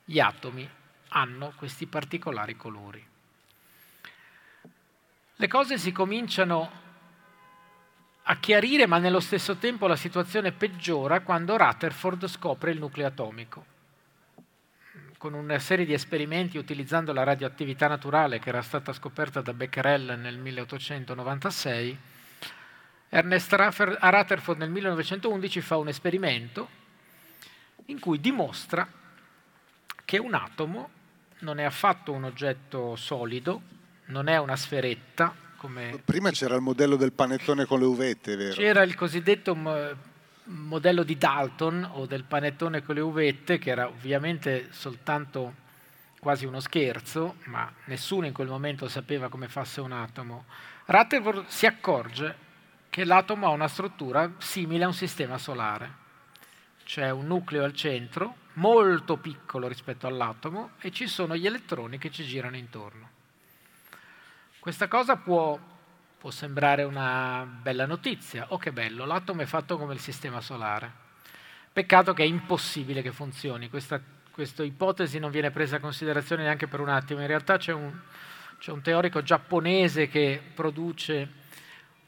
gli atomi hanno questi particolari colori. Le cose si cominciano a chiarire, ma nello stesso tempo la situazione peggiora quando Rutherford scopre il nucleo atomico. Con una serie di esperimenti utilizzando la radioattività naturale che era stata scoperta da Becquerel nel milleottocentonovantasei, Ernest Rutherford nel millenovecentoundici fa un esperimento in cui dimostra che un atomo non è affatto un oggetto solido, non è una sferetta. Come prima c'era il modello del panettone con le uvette, vero? C'era il cosiddetto modello di Dalton o del panettone con le uvette, che era ovviamente soltanto quasi uno scherzo, ma nessuno in quel momento sapeva come fosse un atomo. Rutherford si accorge che l'atomo ha una struttura simile a un sistema solare. C'è un nucleo al centro, molto piccolo rispetto all'atomo, e ci sono gli elettroni che ci girano intorno. Questa cosa può Può sembrare una bella notizia. Oh, che bello, l'atomo è fatto come il sistema solare. Peccato che è impossibile che funzioni. Questa, questa ipotesi non viene presa in considerazione neanche per un attimo. In realtà c'è un, c'è un teorico giapponese che produce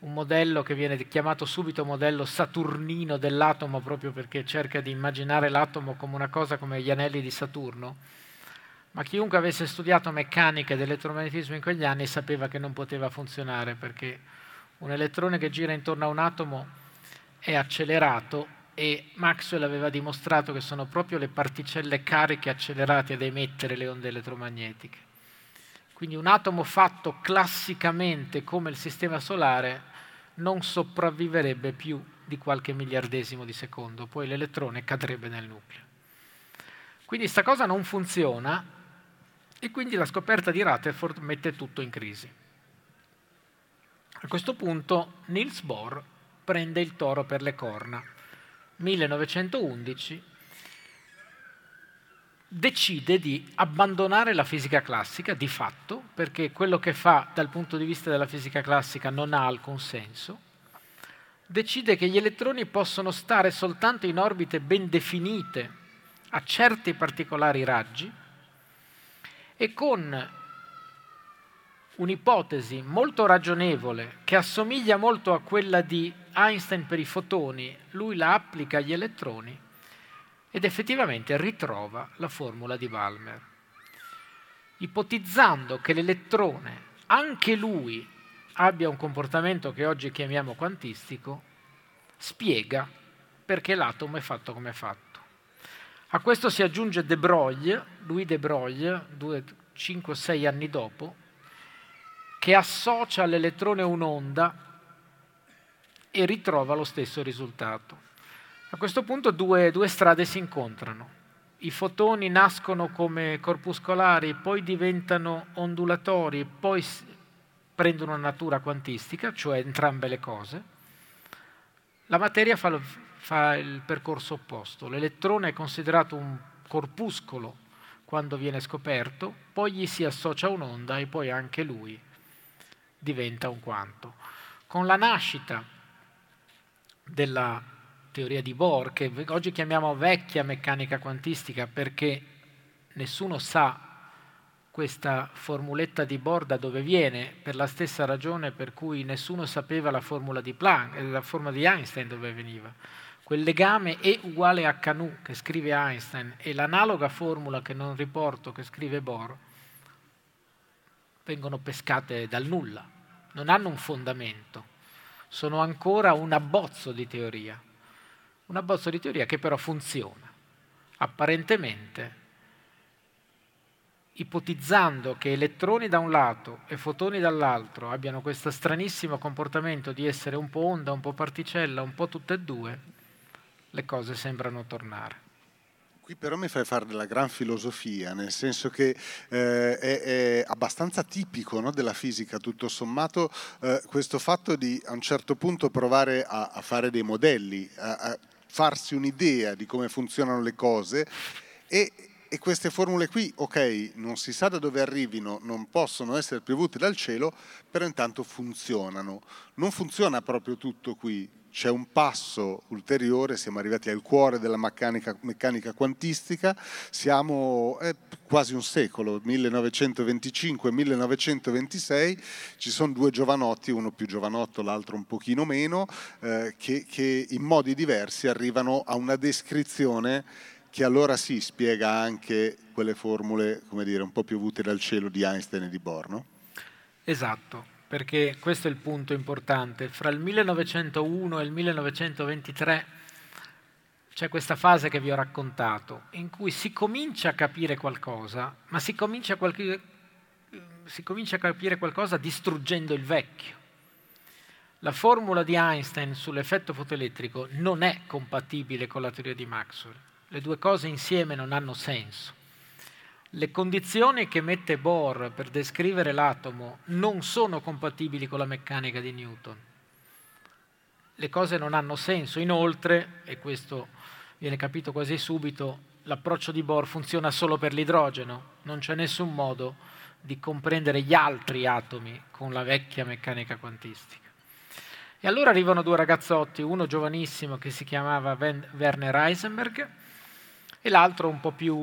un modello che viene chiamato subito modello saturnino dell'atomo, proprio perché cerca di immaginare l'atomo come una cosa come gli anelli di Saturno. Ma chiunque avesse studiato meccanica ed elettromagnetismo in quegli anni sapeva che non poteva funzionare, perché un elettrone che gira intorno a un atomo è accelerato, e Maxwell aveva dimostrato che sono proprio le particelle cariche accelerate ad emettere le onde elettromagnetiche. Quindi un atomo fatto classicamente come il sistema solare non sopravviverebbe più di qualche miliardesimo di secondo, poi l'elettrone cadrebbe nel nucleo. Quindi sta cosa non funziona. E quindi la scoperta di Rutherford mette tutto in crisi. A questo punto Niels Bohr prende il toro per le corna. millenovecentoundici decide di abbandonare la fisica classica, di fatto, perché quello che fa dal punto di vista della fisica classica non ha alcun senso. Decide che gli elettroni possono stare soltanto in orbite ben definite a certi particolari raggi, e con un'ipotesi molto ragionevole che assomiglia molto a quella di Einstein per i fotoni, lui la applica agli elettroni ed effettivamente ritrova la formula di Balmer, ipotizzando che l'elettrone, anche lui, abbia un comportamento che oggi chiamiamo quantistico, spiega perché l'atomo è fatto come è fatto. A questo si aggiunge De Broglie, Louis De Broglie, cinque o sei anni dopo, che associa all'elettrone un'onda e ritrova lo stesso risultato. A questo punto due, due strade si incontrano. I fotoni nascono come corpuscolari, poi diventano ondulatori, poi prendono una natura quantistica, cioè entrambe le cose. La materia fa lo fa il percorso opposto. L'elettrone è considerato un corpuscolo quando viene scoperto, poi gli si associa un'onda e poi anche lui diventa un quanto. Con la nascita della teoria di Bohr, che oggi chiamiamo vecchia meccanica quantistica perché nessuno sa questa formuletta di Bohr da dove viene, per la stessa ragione per cui nessuno sapeva la formula di Planck, la formula di Einstein dove veniva. Quel legame E uguale a H nu che scrive Einstein e l'analoga formula che non riporto che scrive Bohr vengono pescate dal nulla, non hanno un fondamento, sono ancora un abbozzo di teoria, un abbozzo di teoria che però funziona. Apparentemente, ipotizzando che elettroni da un lato e fotoni dall'altro abbiano questo stranissimo comportamento di essere un po' onda, un po' particella, un po' tutte e due, le cose sembrano tornare. Qui però mi fai fare della gran filosofia, nel senso che eh, è, è abbastanza tipico, no, della fisica, tutto sommato, eh, questo fatto di a un certo punto provare a, a fare dei modelli, a, a farsi un'idea di come funzionano le cose e, e queste formule qui, ok, non si sa da dove arrivino, non possono essere piovute dal cielo, però intanto funzionano. Non funziona proprio tutto qui. C'è un passo ulteriore, siamo arrivati al cuore della meccanica, meccanica quantistica, siamo eh, quasi un secolo, millenovecentoventicinque millenovecentoventisei, ci sono due giovanotti, uno più giovanotto, l'altro un pochino meno, eh, che, che in modi diversi arrivano a una descrizione che allora si sì, spiega anche quelle formule, come dire, un po' piovute dal cielo di Einstein e di Bohr, no? Esatto. Perché questo è il punto importante. Fra il millenovecentouno e il millenovecentoventitré c'è questa fase che vi ho raccontato, in cui si comincia a capire qualcosa, ma si comincia a, qualche, si comincia a capire qualcosa distruggendo il vecchio. La formula di Einstein sull'effetto fotoelettrico non è compatibile con la teoria di Maxwell. Le due cose insieme non hanno senso. Le condizioni che mette Bohr per descrivere l'atomo non sono compatibili con la meccanica di Newton. Le cose non hanno senso. Inoltre, e questo viene capito quasi subito, l'approccio di Bohr funziona solo per l'idrogeno. Non c'è nessun modo di comprendere gli altri atomi con la vecchia meccanica quantistica. E allora arrivano due ragazzotti, uno giovanissimo che si chiamava Werner Heisenberg e l'altro un po' più...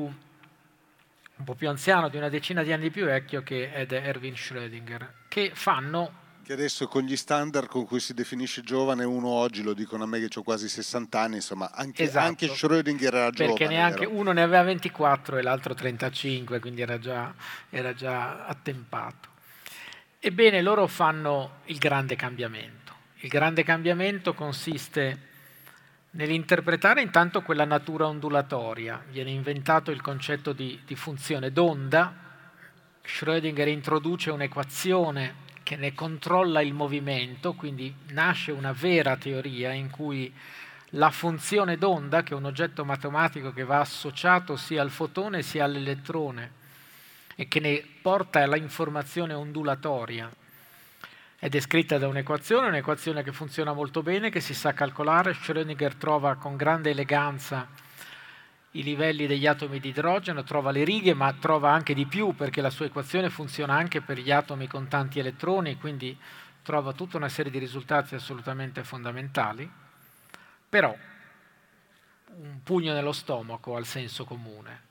un po' più anziano, di una decina di anni più vecchio, che è Erwin Schrödinger, che fanno... Che adesso con gli standard con cui si definisce giovane, uno oggi lo dicono a me che ho quasi sessanta anni, insomma, anche, esatto, anche Schrödinger era giovane. Perché neanche era... uno ne aveva ventiquattro e l'altro trentacinque, quindi era già, era già attempato. Ebbene, loro fanno il grande cambiamento. Il grande cambiamento consiste... nell'interpretare intanto quella natura ondulatoria. Viene inventato il concetto di, di funzione d'onda. Schrödinger introduce un'equazione che ne controlla il movimento, quindi nasce una vera teoria in cui la funzione d'onda, che è un oggetto matematico che va associato sia al fotone sia all'elettrone e che ne porta alla informazione ondulatoria, è descritta da un'equazione, un'equazione che funziona molto bene, che si sa calcolare. Schrödinger trova con grande eleganza i livelli degli atomi di idrogeno, trova le righe, ma trova anche di più, perché la sua equazione funziona anche per gli atomi con tanti elettroni, quindi trova tutta una serie di risultati assolutamente fondamentali. Però un pugno nello stomaco al senso comune.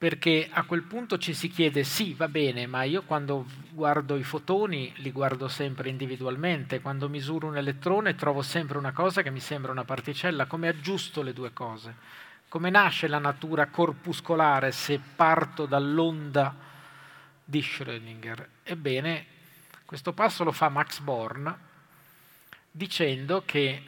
Perché a quel punto ci si chiede, sì, va bene, ma io quando guardo i fotoni li guardo sempre individualmente, quando misuro un elettrone trovo sempre una cosa che mi sembra una particella, come aggiusto le due cose? Come nasce la natura corpuscolare se parto dall'onda di Schrödinger? Ebbene, questo passo lo fa Max Born dicendo che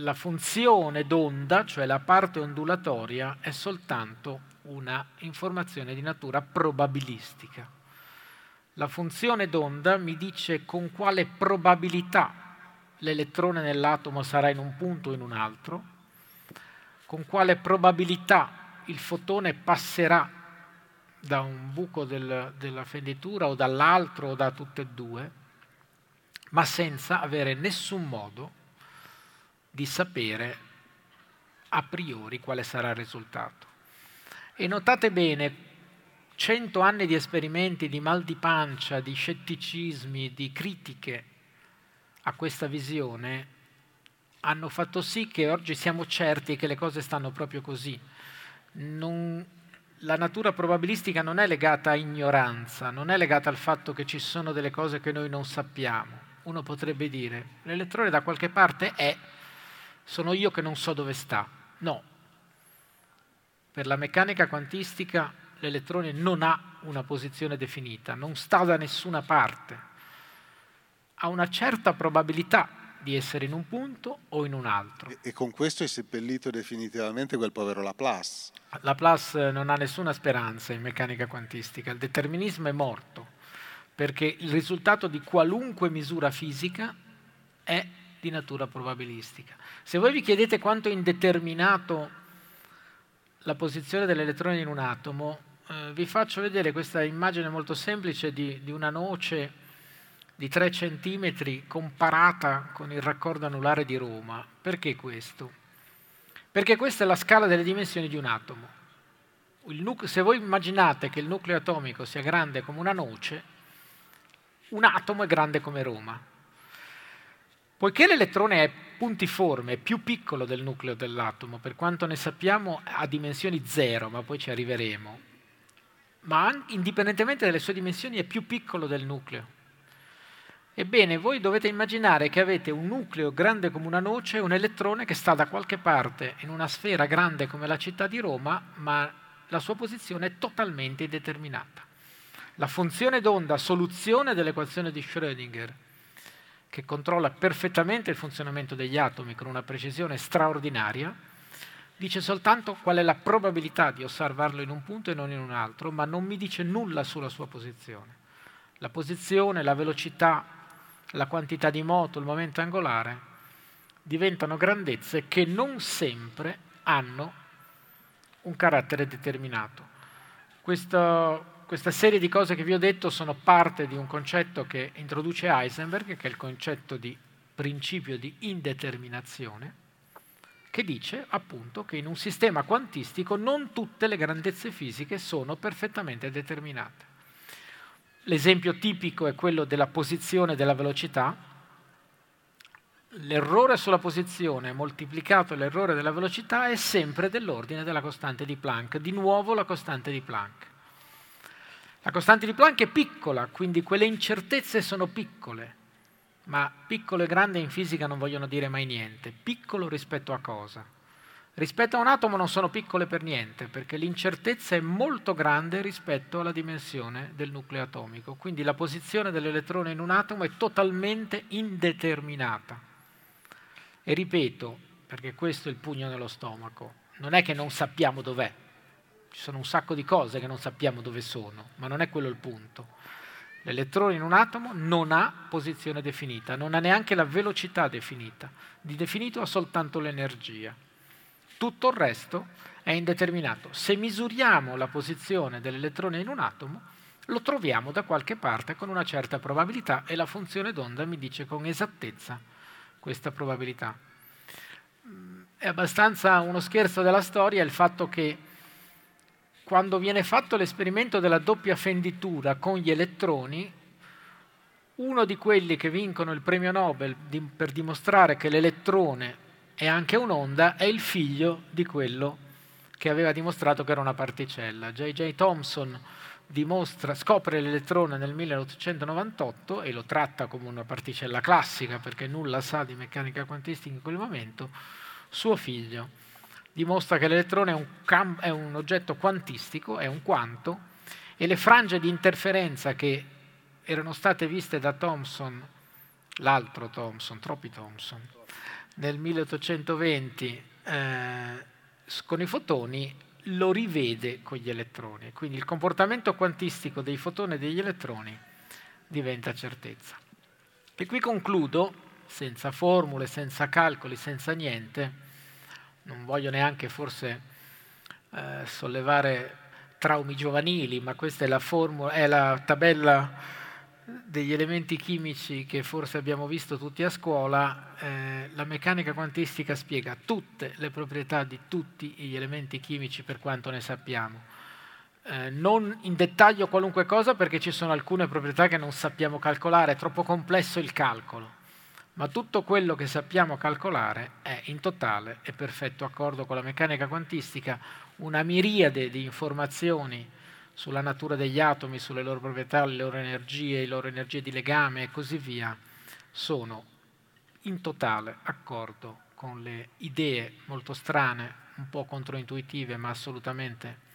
la funzione d'onda, cioè la parte ondulatoria, è soltanto una informazione di natura probabilistica. La funzione d'onda mi dice con quale probabilità l'elettrone nell'atomo sarà in un punto o in un altro, con quale probabilità il fotone passerà da un buco del, della fenditura o dall'altro o da tutte e due, ma senza avere nessun modo di sapere a priori quale sarà il risultato. E notate bene, cento anni di esperimenti, di mal di pancia, di scetticismi, di critiche a questa visione hanno fatto sì che oggi siamo certi che le cose stanno proprio così. Non, la natura probabilistica non è legata a ignoranza, non è legata al fatto che ci sono delle cose che noi non sappiamo. Uno potrebbe dire, l'elettrone da qualche parte è, sono io che non so dove sta. No. Per la meccanica quantistica l'elettrone non ha una posizione definita, non sta da nessuna parte. Ha una certa probabilità di essere in un punto o in un altro. E, e con questo è seppellito definitivamente quel povero Laplace. Laplace non ha nessuna speranza in meccanica quantistica, il determinismo è morto, perché il risultato di qualunque misura fisica è di natura probabilistica. Se voi vi chiedete quanto è indeterminato la posizione dell'elettrone in un atomo, eh, vi faccio vedere questa immagine molto semplice di, di una noce di tre centimetri comparata con il raccordo anulare di Roma. Perché questo? Perché questa è la scala delle dimensioni di un atomo. Il nucleo, se voi immaginate che il nucleo atomico sia grande come una noce, un atomo è grande come Roma. Poiché l'elettrone è puntiforme, è più piccolo del nucleo dell'atomo, per quanto ne sappiamo ha dimensioni zero, ma poi ci arriveremo, ma indipendentemente dalle sue dimensioni è più piccolo del nucleo. Ebbene, voi dovete immaginare che avete un nucleo grande come una noce e un elettrone che sta da qualche parte in una sfera grande come la città di Roma, ma la sua posizione è totalmente indeterminata. La funzione d'onda, soluzione dell'equazione di Schrödinger, che controlla perfettamente il funzionamento degli atomi con una precisione straordinaria, dice soltanto qual è la probabilità di osservarlo in un punto e non in un altro, ma non mi dice nulla sulla sua posizione. La posizione, la velocità, la quantità di moto, il momento angolare, diventano grandezze che non sempre hanno un carattere determinato. Questa, questa serie di cose che vi ho detto sono parte di un concetto che introduce Heisenberg, che è il concetto di principio di indeterminazione, che dice appunto che in un sistema quantistico non tutte le grandezze fisiche sono perfettamente determinate. L'esempio tipico è quello della posizione e della velocità. L'errore sulla posizione moltiplicato l'errore della velocità è sempre dell'ordine della costante di Planck. Di nuovo la costante di Planck. La costante di Planck è piccola, quindi quelle incertezze sono piccole, ma piccolo e grande in fisica non vogliono dire mai niente. Piccolo rispetto a cosa? Rispetto a un atomo non sono piccole per niente, perché l'incertezza è molto grande rispetto alla dimensione del nucleo atomico. Quindi la posizione dell'elettrone in un atomo è totalmente indeterminata. E ripeto, perché questo è il pugno nello stomaco, non è che non sappiamo dov'è. Ci sono un sacco di cose che non sappiamo dove sono, ma non è quello il punto. L'elettrone in un atomo non ha posizione definita, non ha neanche la velocità definita. Di definito ha soltanto l'energia. Tutto il resto è indeterminato. Se misuriamo la posizione dell'elettrone in un atomo, lo troviamo da qualche parte con una certa probabilità e la funzione d'onda mi dice con esattezza questa probabilità. È abbastanza uno scherzo della storia il fatto che quando viene fatto l'esperimento della doppia fenditura con gli elettroni, uno di quelli che vincono il premio Nobel per dimostrare che l'elettrone e anche un'onda è il figlio di quello che aveva dimostrato che era una particella. J J Thomson dimostra, scopre l'elettrone nel milleottocentonovantotto e lo tratta come una particella classica perché nulla sa di meccanica quantistica in quel momento. Suo figlio dimostra che l'elettrone è un, cam- è un oggetto quantistico, è un quanto, e le frange di interferenza che erano state viste da Thomson, l'altro Thomson, troppi Thomson, nel milleottocentoventi eh, con i fotoni lo rivede con gli elettroni. Quindi il comportamento quantistico dei fotoni e degli elettroni diventa certezza. E qui concludo, senza formule, senza calcoli, senza niente. Non voglio neanche forse eh, sollevare traumi giovanili, ma questa è la formula, è la tabella degli elementi chimici che forse abbiamo visto tutti a scuola. eh, la meccanica quantistica spiega tutte le proprietà di tutti gli elementi chimici per quanto ne sappiamo. Eh, non in dettaglio qualunque cosa perché ci sono alcune proprietà che non sappiamo calcolare, è troppo complesso il calcolo, ma tutto quello che sappiamo calcolare è in totale e perfetto accordo con la meccanica quantistica una miriade di informazioni sulla natura degli atomi, sulle loro proprietà, le loro energie, le loro energie di legame e così via, sono in totale accordo con le idee molto strane, un po' controintuitive, ma assolutamente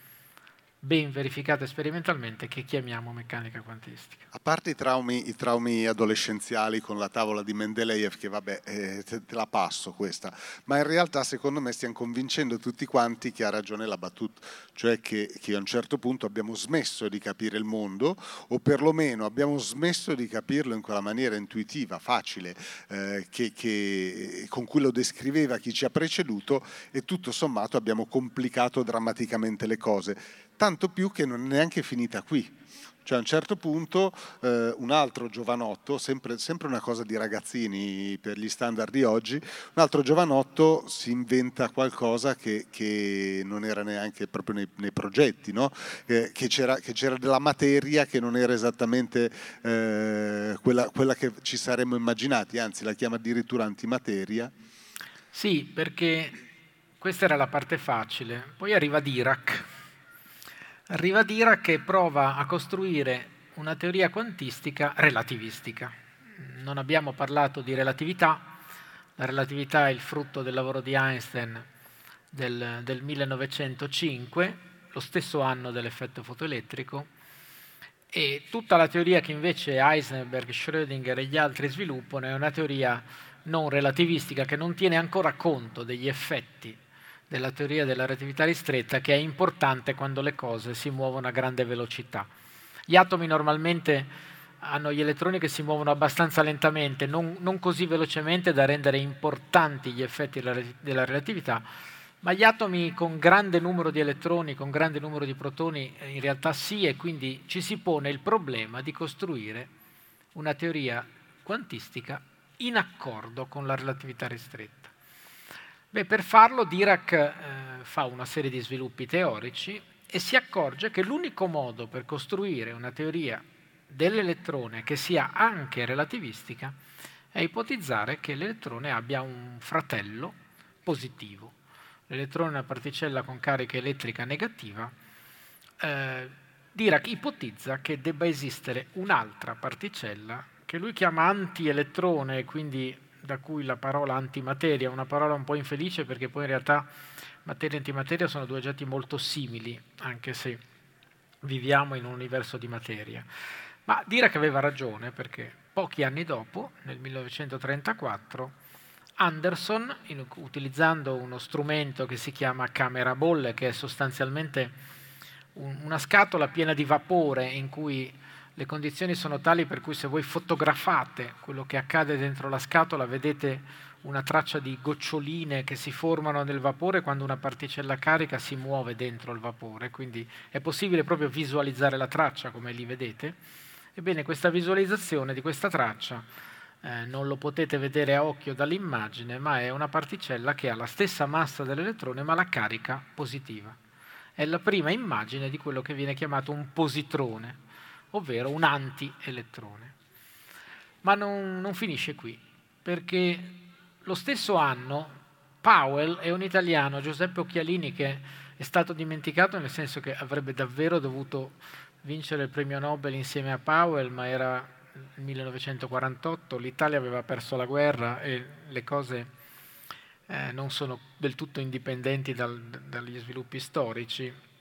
ben verificate sperimentalmente, che chiamiamo meccanica quantistica. A parte i traumi, i traumi adolescenziali con la tavola di Mendeleev, che vabbè, eh, te, te la passo questa, ma in realtà secondo me stiamo convincendo tutti quanti che ha ragione Labatut, cioè che, che a un certo punto abbiamo smesso di capire il mondo, o perlomeno abbiamo smesso di capirlo in quella maniera intuitiva, facile, eh, che, che, con cui lo descriveva chi ci ha preceduto, e tutto sommato abbiamo complicato drammaticamente le cose, tanto più che non è neanche finita qui. Cioè a un certo punto eh, un altro giovanotto, sempre, sempre una cosa di ragazzini per gli standard di oggi, un altro giovanotto si inventa qualcosa che, che non era neanche proprio nei, nei progetti, no? eh, che, c'era, che c'era della materia che non era esattamente eh, quella, quella che ci saremmo immaginati, anzi la chiama addirittura antimateria. Sì, perché questa era la parte facile. Poi arriva Dirac. Arriva Dirac che prova a costruire una teoria quantistica relativistica. Non abbiamo parlato di relatività. La relatività è il frutto del lavoro di Einstein del, del millenovecentocinque, lo stesso anno dell'effetto fotoelettrico, e tutta la teoria che invece Heisenberg, Schrödinger e gli altri sviluppano è una teoria non relativistica, che non tiene ancora conto degli effetti della teoria della relatività ristretta, che è importante quando le cose si muovono a grande velocità. Gli atomi normalmente hanno gli elettroni che si muovono abbastanza lentamente, non, non così velocemente da rendere importanti gli effetti della, della relatività, ma gli atomi con grande numero di elettroni, con grande numero di protoni, in realtà sì, e quindi ci si pone il problema di costruire una teoria quantistica in accordo con la relatività ristretta. Beh, per farlo Dirac eh, fa una serie di sviluppi teorici e si accorge che l'unico modo per costruire una teoria dell'elettrone che sia anche relativistica è ipotizzare che l'elettrone abbia un fratello positivo. L'elettrone è una particella con carica elettrica negativa. Eh, Dirac ipotizza che debba esistere un'altra particella che lui chiama antielettrone, e quindi da cui la parola antimateria, una parola un po' infelice perché poi in realtà materia e antimateria sono due oggetti molto simili, anche se viviamo in un universo di materia. Ma Dirac aveva ragione, perché pochi anni dopo, nel millenovecentotrentaquattro, Anderson, in, utilizzando uno strumento che si chiama camera bolle, che è sostanzialmente un, una scatola piena di vapore in cui le condizioni sono tali per cui se voi fotografate quello che accade dentro la scatola vedete una traccia di goccioline che si formano nel vapore quando una particella carica si muove dentro il vapore, quindi è possibile proprio visualizzare la traccia come lì vedete. Ebbene, questa visualizzazione di questa traccia eh, non lo potete vedere a occhio dall'immagine, ma è una particella che ha la stessa massa dell'elettrone ma la carica positiva. È la prima immagine di quello che viene chiamato un positrone, ovvero un antielettrone. Ma non, non finisce qui, perché lo stesso anno Powell e un italiano, Giuseppe Occhialini, che è stato dimenticato nel senso che avrebbe davvero dovuto vincere il premio Nobel insieme a Powell, ma era il millenovecentoquarantotto, l'Italia aveva perso la guerra e le cose eh, non sono del tutto indipendenti dal, dagli sviluppi storici.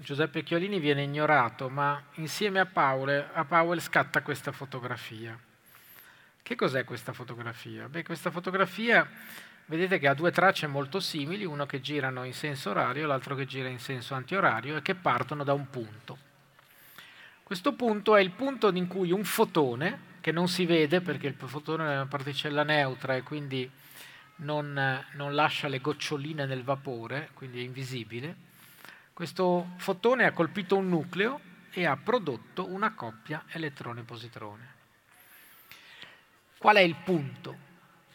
Giuseppe Occhialini viene ignorato, ma insieme a Powell, a Powell scatta questa fotografia. Che cos'è questa fotografia? Beh, questa fotografia vedete che ha due tracce molto simili, una che girano in senso orario, l'altro che gira in senso antiorario, e che partono da un punto. Questo punto è il punto in cui un fotone, che non si vede perché il fotone è una particella neutra e quindi non, non lascia le goccioline nel vapore, quindi è invisibile, questo fotone ha colpito un nucleo e ha prodotto una coppia elettrone-positrone. Qual è il punto?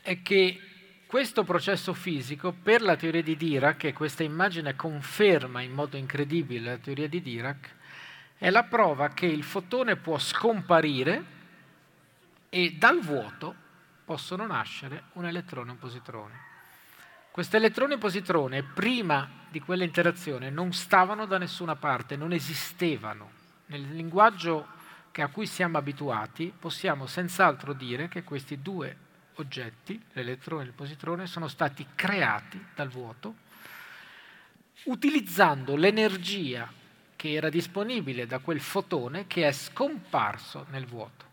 È che questo processo fisico, per la teoria di Dirac, e questa immagine conferma in modo incredibile la teoria di Dirac, è la prova che il fotone può scomparire e dal vuoto possono nascere un elettrone e un positrone. Questo elettrone e positrone, prima di quella interazione, non stavano da nessuna parte, non esistevano. Nel linguaggio a cui siamo abituati, possiamo senz'altro dire che questi due oggetti, l'elettrone e il positrone, sono stati creati dal vuoto, utilizzando l'energia che era disponibile da quel fotone che è scomparso nel vuoto.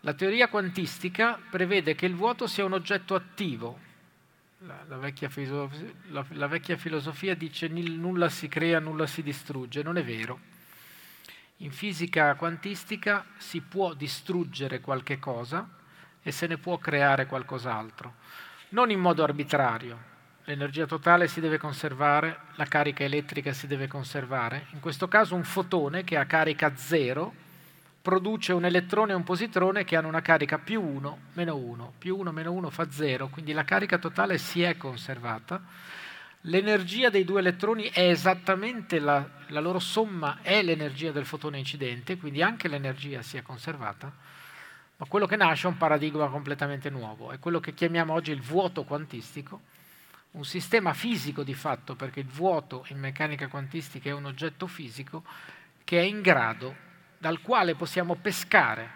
La teoria quantistica prevede che il vuoto sia un oggetto attivo. La, la, vecchia, filosofia, la, la vecchia filosofia dice nulla si crea, nulla si distrugge. Non è vero. In fisica quantistica si può distruggere qualche cosa e se ne può creare qualcos'altro, non in modo arbitrario. L'energia totale si deve conservare, la carica elettrica si deve conservare. In questo caso un fotone che ha carica zero produce un elettrone e un positrone che hanno una carica più uno, meno uno. Più uno, meno uno fa zero, quindi la carica totale si è conservata. L'energia dei due elettroni è esattamente la, la loro somma, è l'energia del fotone incidente, quindi anche l'energia si è conservata, ma quello che nasce è un paradigma completamente nuovo, è quello che chiamiamo oggi il vuoto quantistico, un sistema fisico di fatto, perché il vuoto in meccanica quantistica è un oggetto fisico che è in grado, dal quale possiamo pescare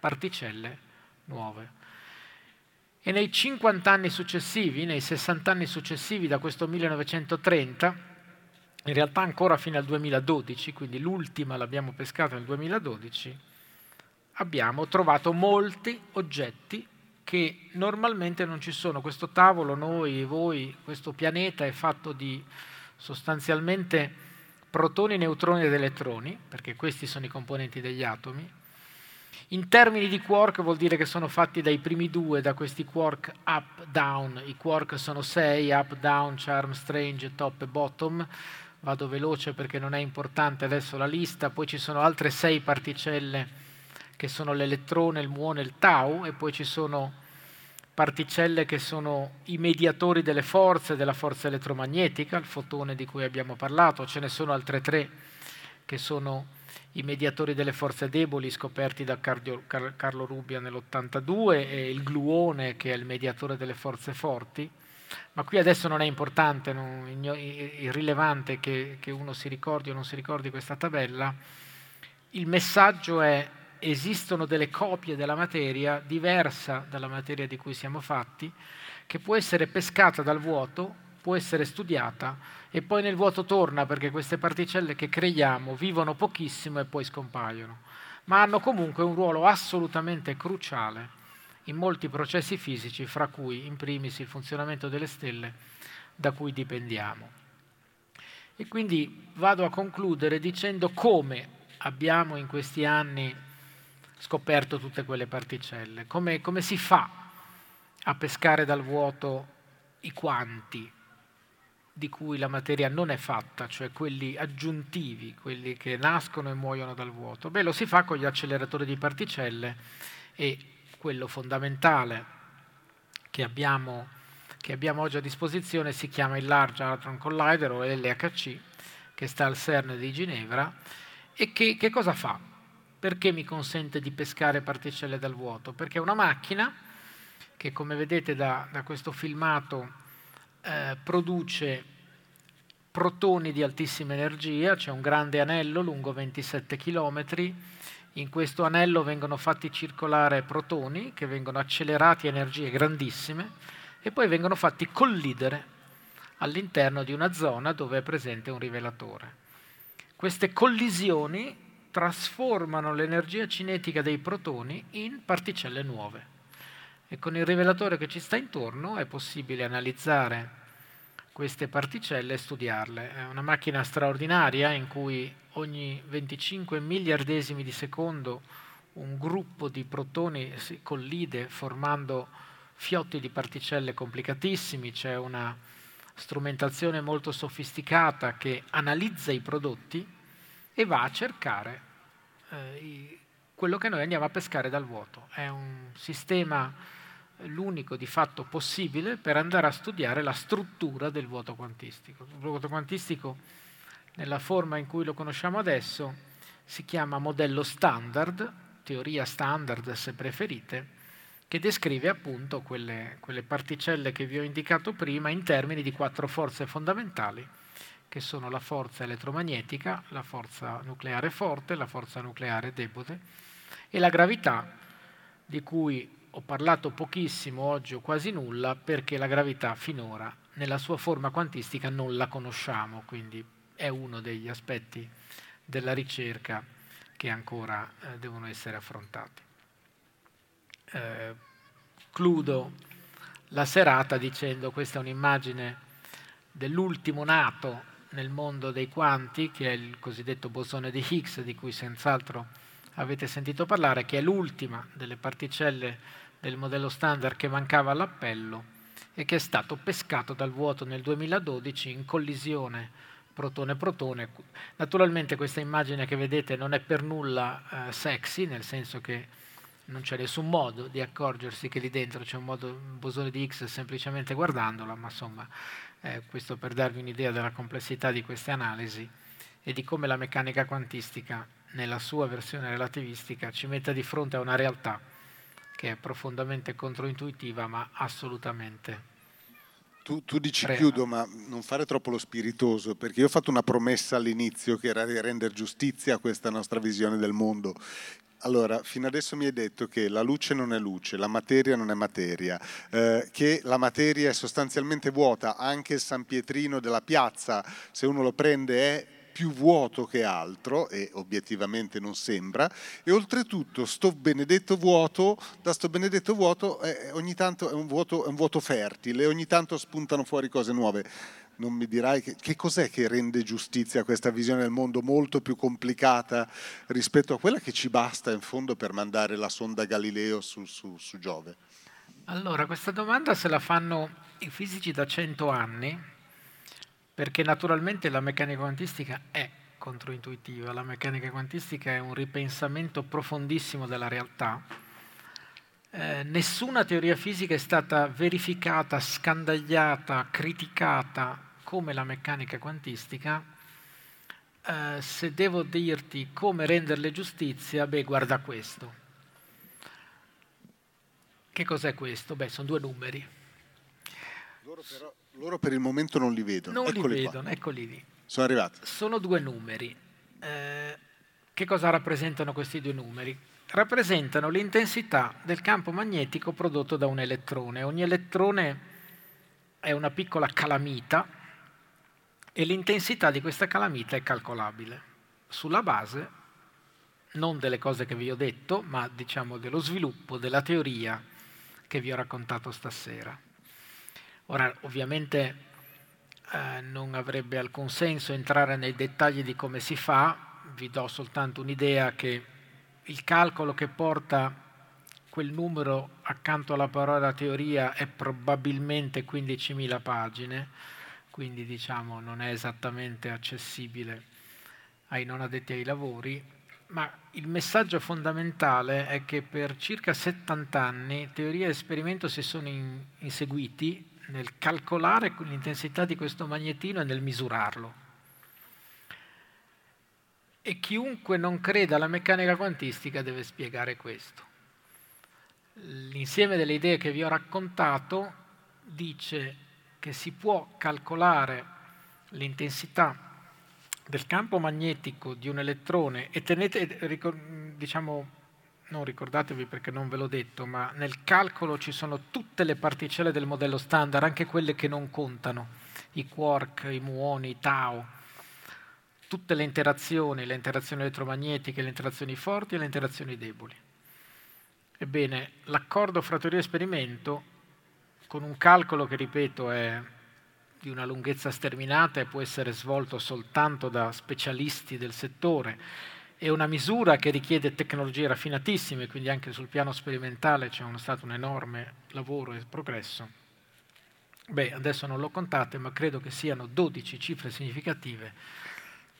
particelle nuove. E nei cinquanta anni successivi, nei sessanta anni successivi da questo millenovecentotrenta, in realtà ancora fino al duemiladodici, quindi l'ultima l'abbiamo pescata nel duemiladodici, abbiamo trovato molti oggetti che normalmente non ci sono. Questo tavolo, noi, voi, questo pianeta è fatto di sostanzialmente protoni, neutroni ed elettroni, perché questi sono i componenti degli atomi. In termini di quark vuol dire che sono fatti dai primi due, da questi quark up-down. I quark sono sei, up-down, charm, strange, top e bottom. Vado veloce perché non è importante adesso la lista. Poi ci sono altre sei particelle che sono l'elettrone, il muone, il tau, e poi ci sono particelle che sono i mediatori delle forze, della forza elettromagnetica, il fotone di cui abbiamo parlato. Ce ne sono altre tre che sono i mediatori delle forze deboli scoperti da Cardio, Car, Carlo Rubbia nell'ottantadue e il gluone che è il mediatore delle forze forti, ma qui adesso non è importante, non, igno, irrilevante che, che uno si ricordi o non si ricordi questa tabella. Il messaggio è: esistono delle copie della materia diversa dalla materia di cui siamo fatti, che può essere pescata dal vuoto, può essere studiata e poi nel vuoto torna, perché queste particelle che creiamo vivono pochissimo e poi scompaiono, ma hanno comunque un ruolo assolutamente cruciale in molti processi fisici, fra cui in primis il funzionamento delle stelle da cui dipendiamo. E quindi vado a concludere dicendo come abbiamo in questi anni scoperto tutte quelle particelle, come, come si fa a pescare dal vuoto i quanti di cui la materia non è fatta, cioè quelli aggiuntivi, quelli che nascono e muoiono dal vuoto. Beh, lo si fa con gli acceleratori di particelle e quello fondamentale che abbiamo, che abbiamo oggi a disposizione si chiama il Large Hadron Collider, o L H C, che sta al CERN di Ginevra, e che, che cosa fa? Perché mi consente di pescare particelle dal vuoto? Perché è una macchina che, come vedete da, da questo filmato, Eh, produce protoni di altissima energia. C'è un grande anello lungo ventisette chilometri, in questo anello vengono fatti circolare protoni che vengono accelerati a energie grandissime e poi vengono fatti collidere all'interno di una zona dove è presente un rivelatore. Queste collisioni trasformano l'energia cinetica dei protoni in particelle nuove. E con il rivelatore che ci sta intorno è possibile analizzare queste particelle e studiarle. È una macchina straordinaria in cui ogni venticinque miliardesimi di secondo un gruppo di protoni si collide formando fiotti di particelle complicatissimi. C'è una strumentazione molto sofisticata che analizza i prodotti e va a cercare eh, i, quello che noi andiamo a pescare dal vuoto. È un sistema, l'unico di fatto possibile, per andare a studiare la struttura del vuoto quantistico. Il vuoto quantistico, nella forma in cui lo conosciamo adesso, si chiama modello standard, teoria standard se preferite, che descrive appunto quelle, quelle particelle che vi ho indicato prima in termini di quattro forze fondamentali, che sono la forza elettromagnetica, la forza nucleare forte, la forza nucleare debole e la gravità, di cui ho parlato pochissimo oggi o quasi nulla, perché la gravità finora nella sua forma quantistica non la conosciamo, quindi è uno degli aspetti della ricerca che ancora eh, devono essere affrontati. Eh, Chiudo la serata dicendo: questa è un'immagine dell'ultimo nato nel mondo dei quanti, che è il cosiddetto bosone di Higgs, di cui senz'altro avete sentito parlare, che è l'ultima delle particelle del modello standard che mancava all'appello e che è stato pescato dal vuoto nel duemiladodici in collisione protone-protone. Naturalmente questa immagine che vedete non è per nulla eh, sexy, nel senso che non c'è nessun modo di accorgersi che lì dentro c'è un, modo, un bosone di Higgs semplicemente guardandola, ma insomma eh, questo per darvi un'idea della complessità di queste analisi e di come la meccanica quantistica nella sua versione relativistica ci metta di fronte a una realtà che è profondamente controintuitiva ma assolutamente. Tu, tu dici Prena. Chiudo, ma non fare troppo lo spiritoso, perché io ho fatto una promessa all'inizio che era di rendere giustizia a questa nostra visione del mondo. Allora, fino adesso mi hai detto che la luce non è luce, la materia non è materia, eh, che la materia è sostanzialmente vuota, anche il San Pietrino della piazza, se uno lo prende, è più vuoto che altro, e obiettivamente non sembra, e oltretutto sto benedetto vuoto, da sto benedetto vuoto eh, ogni tanto è un vuoto, è un vuoto fertile, ogni tanto spuntano fuori cose nuove. Non mi dirai che, che cos'è che rende giustizia a questa visione del mondo molto più complicata rispetto a quella che ci basta in fondo per mandare la sonda Galileo su, su, su Giove? Allora, questa domanda se la fanno i fisici da cento anni, perché naturalmente la meccanica quantistica è controintuitiva, la meccanica quantistica è un ripensamento profondissimo della realtà. Eh, nessuna teoria fisica è stata verificata, scandagliata, criticata come la meccanica quantistica. Eh, se devo dirti come renderle giustizia, beh, guarda questo. Che cos'è questo? Beh, sono due numeri. Loro, però, loro per il momento non li vedono. Non eccoli li vedono, qua. Eccoli lì. Sono arrivati. Sono due numeri. Eh, che cosa rappresentano questi due numeri? Rappresentano l'intensità del campo magnetico prodotto da un elettrone. Ogni elettrone è una piccola calamita e l'intensità di questa calamita è calcolabile sulla base non delle cose che vi ho detto, ma diciamo dello sviluppo della teoria che vi ho raccontato stasera. Ora, ovviamente eh, non avrebbe alcun senso entrare nei dettagli di come si fa, vi do soltanto un'idea che il calcolo che porta quel numero accanto alla parola teoria è probabilmente quindicimila pagine, quindi diciamo non è esattamente accessibile ai non addetti ai lavori, ma il messaggio fondamentale è che per circa settanta anni teoria e esperimento si sono in, inseguiti nel calcolare l'intensità di questo magnetino e nel misurarlo. E chiunque non creda alla meccanica quantistica deve spiegare questo. L'insieme delle idee che vi ho raccontato dice che si può calcolare l'intensità del campo magnetico di un elettrone e tenete, diciamo, non ricordatevi perché non ve l'ho detto, ma nel calcolo ci sono tutte le particelle del modello standard, anche quelle che non contano, i quark, i muoni, i tau. Tutte le interazioni, le interazioni elettromagnetiche, le interazioni forti e le interazioni deboli. Ebbene, l'accordo fra teoria e esperimento, con un calcolo che, ripeto, è di una lunghezza sterminata e può essere svolto soltanto da specialisti del settore, è una misura che richiede tecnologie raffinatissime, quindi anche sul piano sperimentale c'è stato un enorme lavoro e progresso. Beh, adesso non lo contate, ma credo che siano dodici cifre significative.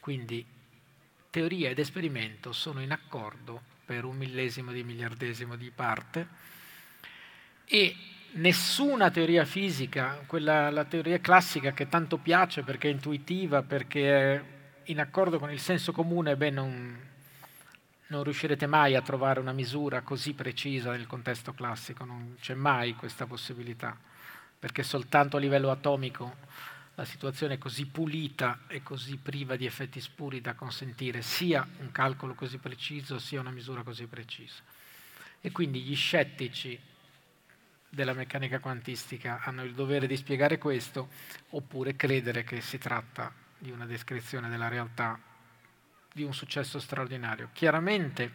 Quindi teoria ed esperimento sono in accordo per un millesimo di miliardesimo di parte e nessuna teoria fisica, quella, la teoria classica che tanto piace perché è intuitiva, perché è in accordo con il senso comune, beh, non, non riuscirete mai a trovare una misura così precisa nel contesto classico, non c'è mai questa possibilità, perché soltanto a livello atomico la situazione è così pulita e così priva di effetti spuri da consentire sia un calcolo così preciso sia una misura così precisa. E quindi gli scettici della meccanica quantistica hanno il dovere di spiegare questo, oppure credere che si tratta di una descrizione della realtà di un successo straordinario. Chiaramente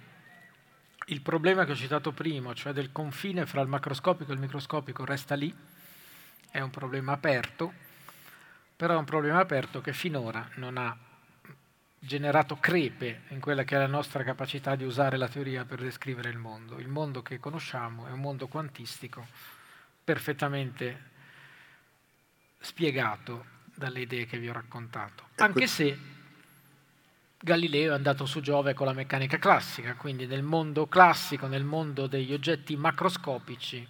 il problema che ho citato prima, cioè del confine fra il macroscopico e il microscopico, resta lì, è un problema aperto, però è un problema aperto che finora non ha generato crepe in quella che è la nostra capacità di usare la teoria per descrivere il mondo. Il mondo che conosciamo è un mondo quantistico perfettamente spiegato dalle idee che vi ho raccontato. Anche se Galileo è andato su Giove con la meccanica classica, quindi nel mondo classico, nel mondo degli oggetti macroscopici,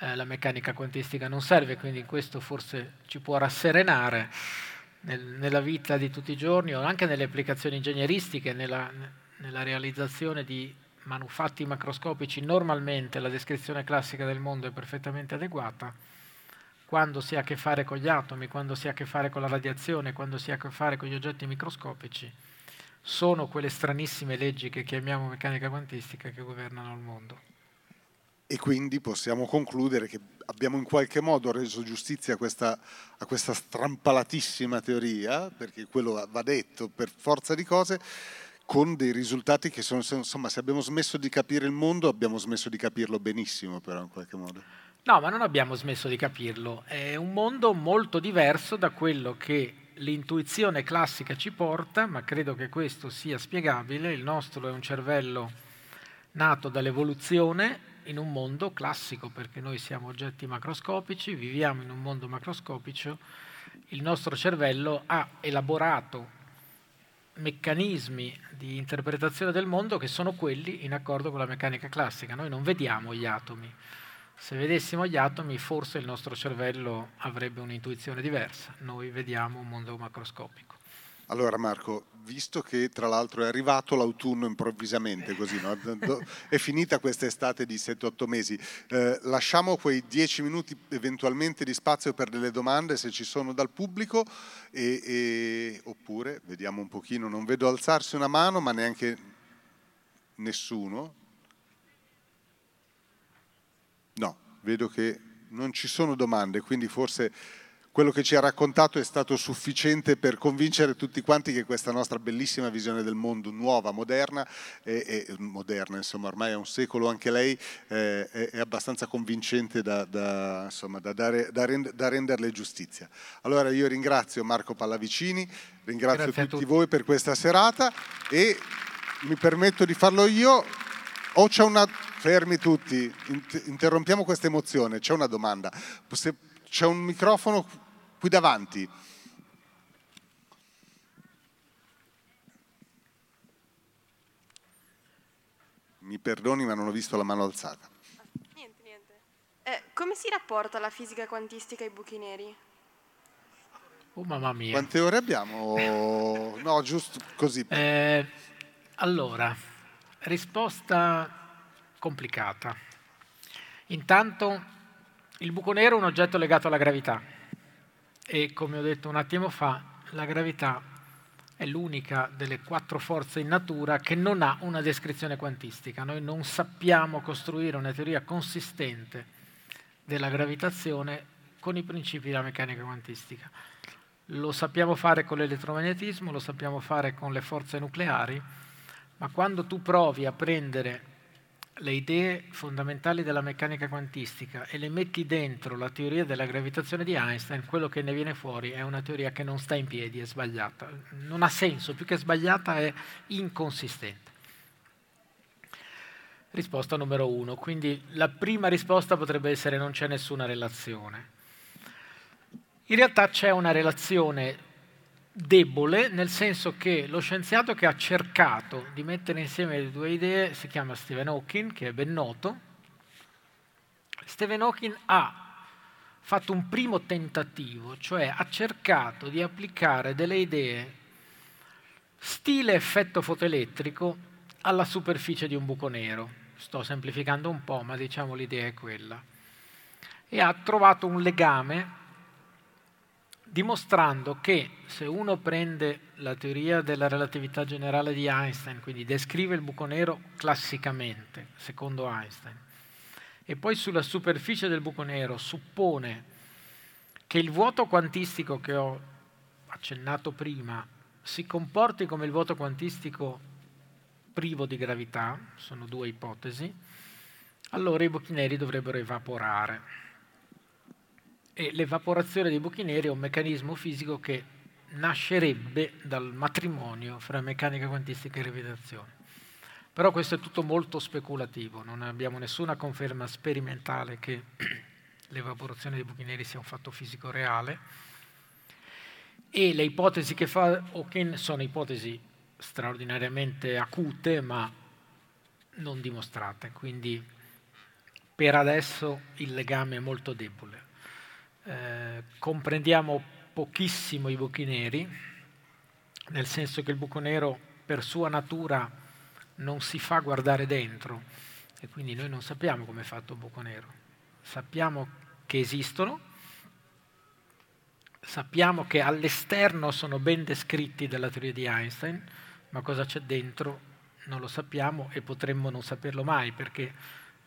eh, la meccanica quantistica non serve, quindi questo forse ci può rasserenare nel, nella vita di tutti i giorni o anche nelle applicazioni ingegneristiche, nella, nella realizzazione di manufatti macroscopici. Normalmente la descrizione classica del mondo è perfettamente adeguata. Quando si ha a che fare con gli atomi, quando si ha a che fare con la radiazione, quando si ha a che fare con gli oggetti microscopici, sono quelle stranissime leggi che chiamiamo meccanica quantistica che governano il mondo. E quindi possiamo concludere che abbiamo in qualche modo reso giustizia a questa, a questa strampalatissima teoria, perché quello va detto per forza di cose, con dei risultati che sono, insomma, se abbiamo smesso di capire il mondo, abbiamo smesso di capirlo benissimo, però in qualche modo. No, ma non abbiamo smesso di capirlo. È un mondo molto diverso da quello che l'intuizione classica ci porta, ma credo che questo sia spiegabile. Il nostro è un cervello nato dall'evoluzione in un mondo classico, perché noi siamo oggetti macroscopici, viviamo in un mondo macroscopico. Il nostro cervello ha elaborato meccanismi di interpretazione del mondo che sono quelli in accordo con la meccanica classica. Noi non vediamo gli atomi. Se vedessimo gli atomi, forse il nostro cervello avrebbe un'intuizione diversa. Noi vediamo un mondo macroscopico. Allora Marco, visto che tra l'altro è arrivato l'autunno improvvisamente, così, no? È finita questa estate di sette otto mesi, eh, lasciamo quei dieci minuti eventualmente di spazio per delle domande se ci sono dal pubblico, e, e, oppure vediamo un pochino, non vedo alzarsi una mano ma neanche nessuno. No, vedo che non ci sono domande, quindi forse quello che ci ha raccontato è stato sufficiente per convincere tutti quanti che questa nostra bellissima visione del mondo, nuova, moderna, e, e, moderna insomma, ormai è un secolo anche lei, eh, è, è abbastanza convincente da, da, insomma, da, dare, da, rend, da renderle giustizia. Allora io ringrazio Marco Pallavicini, ringrazio tutti, tutti voi per questa serata, e mi permetto di farlo io. O c'è una... Fermi tutti, interrompiamo questa emozione, c'è una domanda. Se c'è un microfono qui davanti. Mi perdoni ma non ho visto la mano alzata. Niente, niente. Eh, come si rapporta la fisica quantistica ai buchi neri? Oh mamma mia. Quante ore abbiamo? No, giusto così. Eh, allora... Risposta complicata. Intanto il buco nero è un oggetto legato alla gravità e, come ho detto un attimo fa, la gravità è l'unica delle quattro forze in natura che non ha una descrizione quantistica. Noi non sappiamo costruire una teoria consistente della gravitazione con i principi della meccanica quantistica. Lo sappiamo fare con l'elettromagnetismo, lo sappiamo fare con le forze nucleari, ma quando tu provi a prendere le idee fondamentali della meccanica quantistica e le metti dentro la teoria della gravitazione di Einstein, quello che ne viene fuori è una teoria che non sta in piedi, è sbagliata. Non ha senso, più che sbagliata è inconsistente. Risposta numero uno. Quindi la prima risposta potrebbe essere: non c'è nessuna relazione. In realtà c'è una relazione debole, nel senso che lo scienziato che ha cercato di mettere insieme le due idee si chiama Stephen Hawking, che è ben noto. Stephen Hawking ha fatto un primo tentativo, cioè ha cercato di applicare delle idee stile effetto fotoelettrico alla superficie di un buco nero. Sto semplificando un po', ma diciamo l'idea è quella. E ha trovato un legame dimostrando che se uno prende la teoria della relatività generale di Einstein, quindi descrive il buco nero classicamente, secondo Einstein, e poi sulla superficie del buco nero suppone che il vuoto quantistico che ho accennato prima si comporti come il vuoto quantistico privo di gravità, sono due ipotesi, allora i buchi neri dovrebbero evaporare. E l'evaporazione dei buchi neri è un meccanismo fisico che nascerebbe dal matrimonio fra meccanica quantistica e gravitazione. Però questo è tutto molto speculativo, non abbiamo nessuna conferma sperimentale che l'evaporazione dei buchi neri sia un fatto fisico reale. E le ipotesi che fa Hawking sono ipotesi straordinariamente acute, ma non dimostrate. Quindi per adesso il legame è molto debole. Eh, comprendiamo pochissimo i buchi neri, nel senso che il buco nero per sua natura non si fa guardare dentro, e quindi noi non sappiamo come è fatto un buco nero. Sappiamo che esistono, sappiamo che all'esterno sono ben descritti dalla teoria di Einstein, ma cosa c'è dentro non lo sappiamo e potremmo non saperlo mai, perché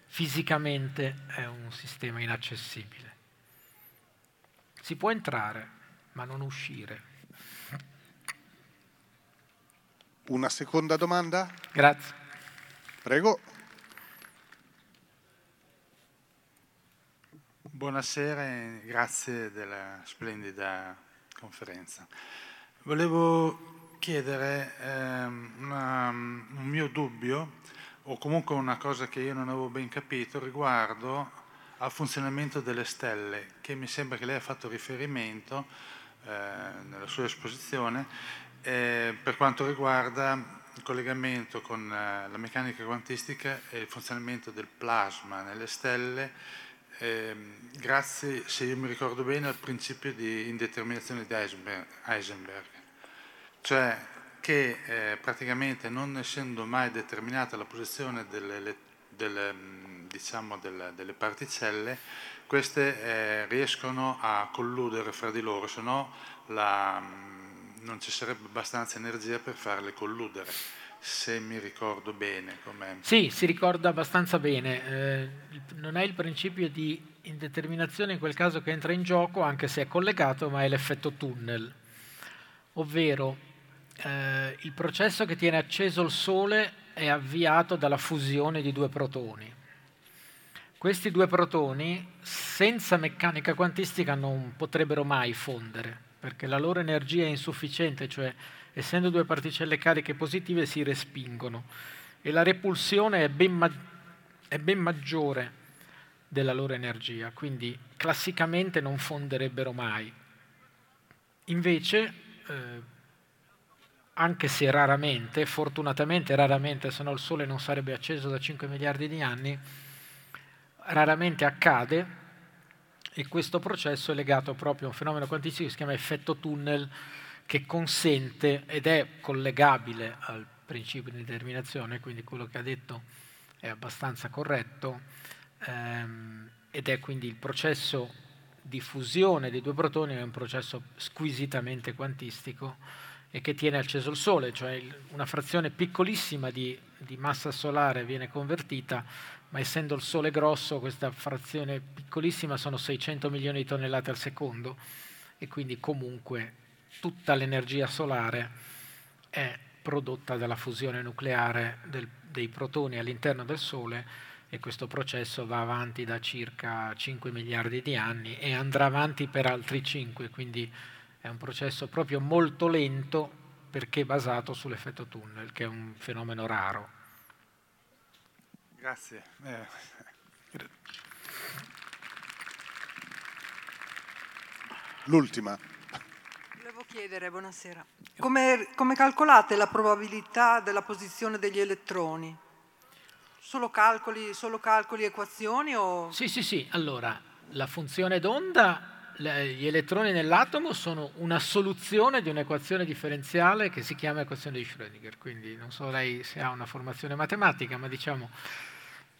fisicamente è un sistema inaccessibile. Si può entrare, ma non uscire. Una seconda domanda? Grazie. Prego. Buonasera e grazie della splendida conferenza. Volevo chiedere ehm, una, un mio dubbio, o comunque una cosa che io non avevo ben capito, riguardo al funzionamento delle stelle, che mi sembra che lei ha fatto riferimento eh, nella sua esposizione, eh, per quanto riguarda il collegamento con eh, la meccanica quantistica e il funzionamento del plasma nelle stelle, Eh, grazie, se io mi ricordo bene, al principio di indeterminazione di Heisenberg, cioè che eh, praticamente non essendo mai determinata la posizione delle, delle, diciamo, delle, delle particelle, queste eh, riescono a colludere fra di loro, se no la, non ci sarebbe abbastanza energia per farle colludere. Se mi ricordo bene. Com'è. Sì, si ricorda abbastanza bene. Eh, non è il principio di indeterminazione in quel caso che entra in gioco, anche se è collegato, ma è l'effetto tunnel. Ovvero, eh, il processo che tiene acceso il Sole è avviato dalla fusione di due protoni. Questi due protoni, senza meccanica quantistica, non potrebbero mai fondere, perché la loro energia è insufficiente, cioè essendo due particelle cariche positive si respingono e la repulsione è ben, ma- è ben maggiore della loro energia, quindi classicamente non fonderebbero mai. Invece, eh, anche se raramente, fortunatamente raramente, se no il Sole non sarebbe acceso da cinque miliardi di anni, raramente accade, e questo processo è legato proprio a un fenomeno quantistico che si chiama effetto tunnel, che consente, ed è collegabile al principio di determinazione, quindi quello che ha detto è abbastanza corretto, ehm, ed è quindi il processo di fusione dei due protoni, è un processo squisitamente quantistico e che tiene acceso il Sole, cioè il, una frazione piccolissima di, di massa solare viene convertita, ma essendo il Sole grosso, questa frazione piccolissima sono seicento milioni di tonnellate al secondo, e quindi comunque tutta l'energia solare è prodotta dalla fusione nucleare del, dei protoni all'interno del Sole, e questo processo va avanti da circa cinque miliardi di anni e andrà avanti per altri cinque, quindi è un processo proprio molto lento perché basato sull'effetto tunnel, che è un fenomeno raro. Grazie. Eh. L'ultima. Chiedere, buonasera. Come, come calcolate la probabilità della posizione degli elettroni? Solo calcoli, solo calcoli, equazioni o? Sì, sì, sì. Allora, la funzione d'onda gli elettroni nell'atomo sono una soluzione di un'equazione differenziale che si chiama equazione di Schrödinger. Quindi non so lei se ha una formazione matematica, ma diciamo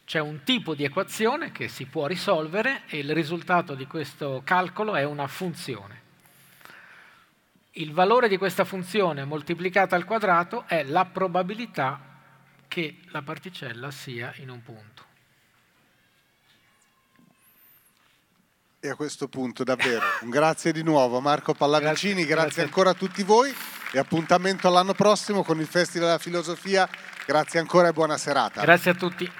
c'è un tipo di equazione che si può risolvere e il risultato di questo calcolo è una funzione. Il valore di questa funzione moltiplicata al quadrato è la probabilità che la particella sia in un punto. E a questo punto davvero un grazie di nuovo a Marco Pallavicini, grazie, grazie, grazie ancora a tutti voi e appuntamento all'anno prossimo con il Festival della Filosofia. Grazie ancora e buona serata. Grazie a tutti.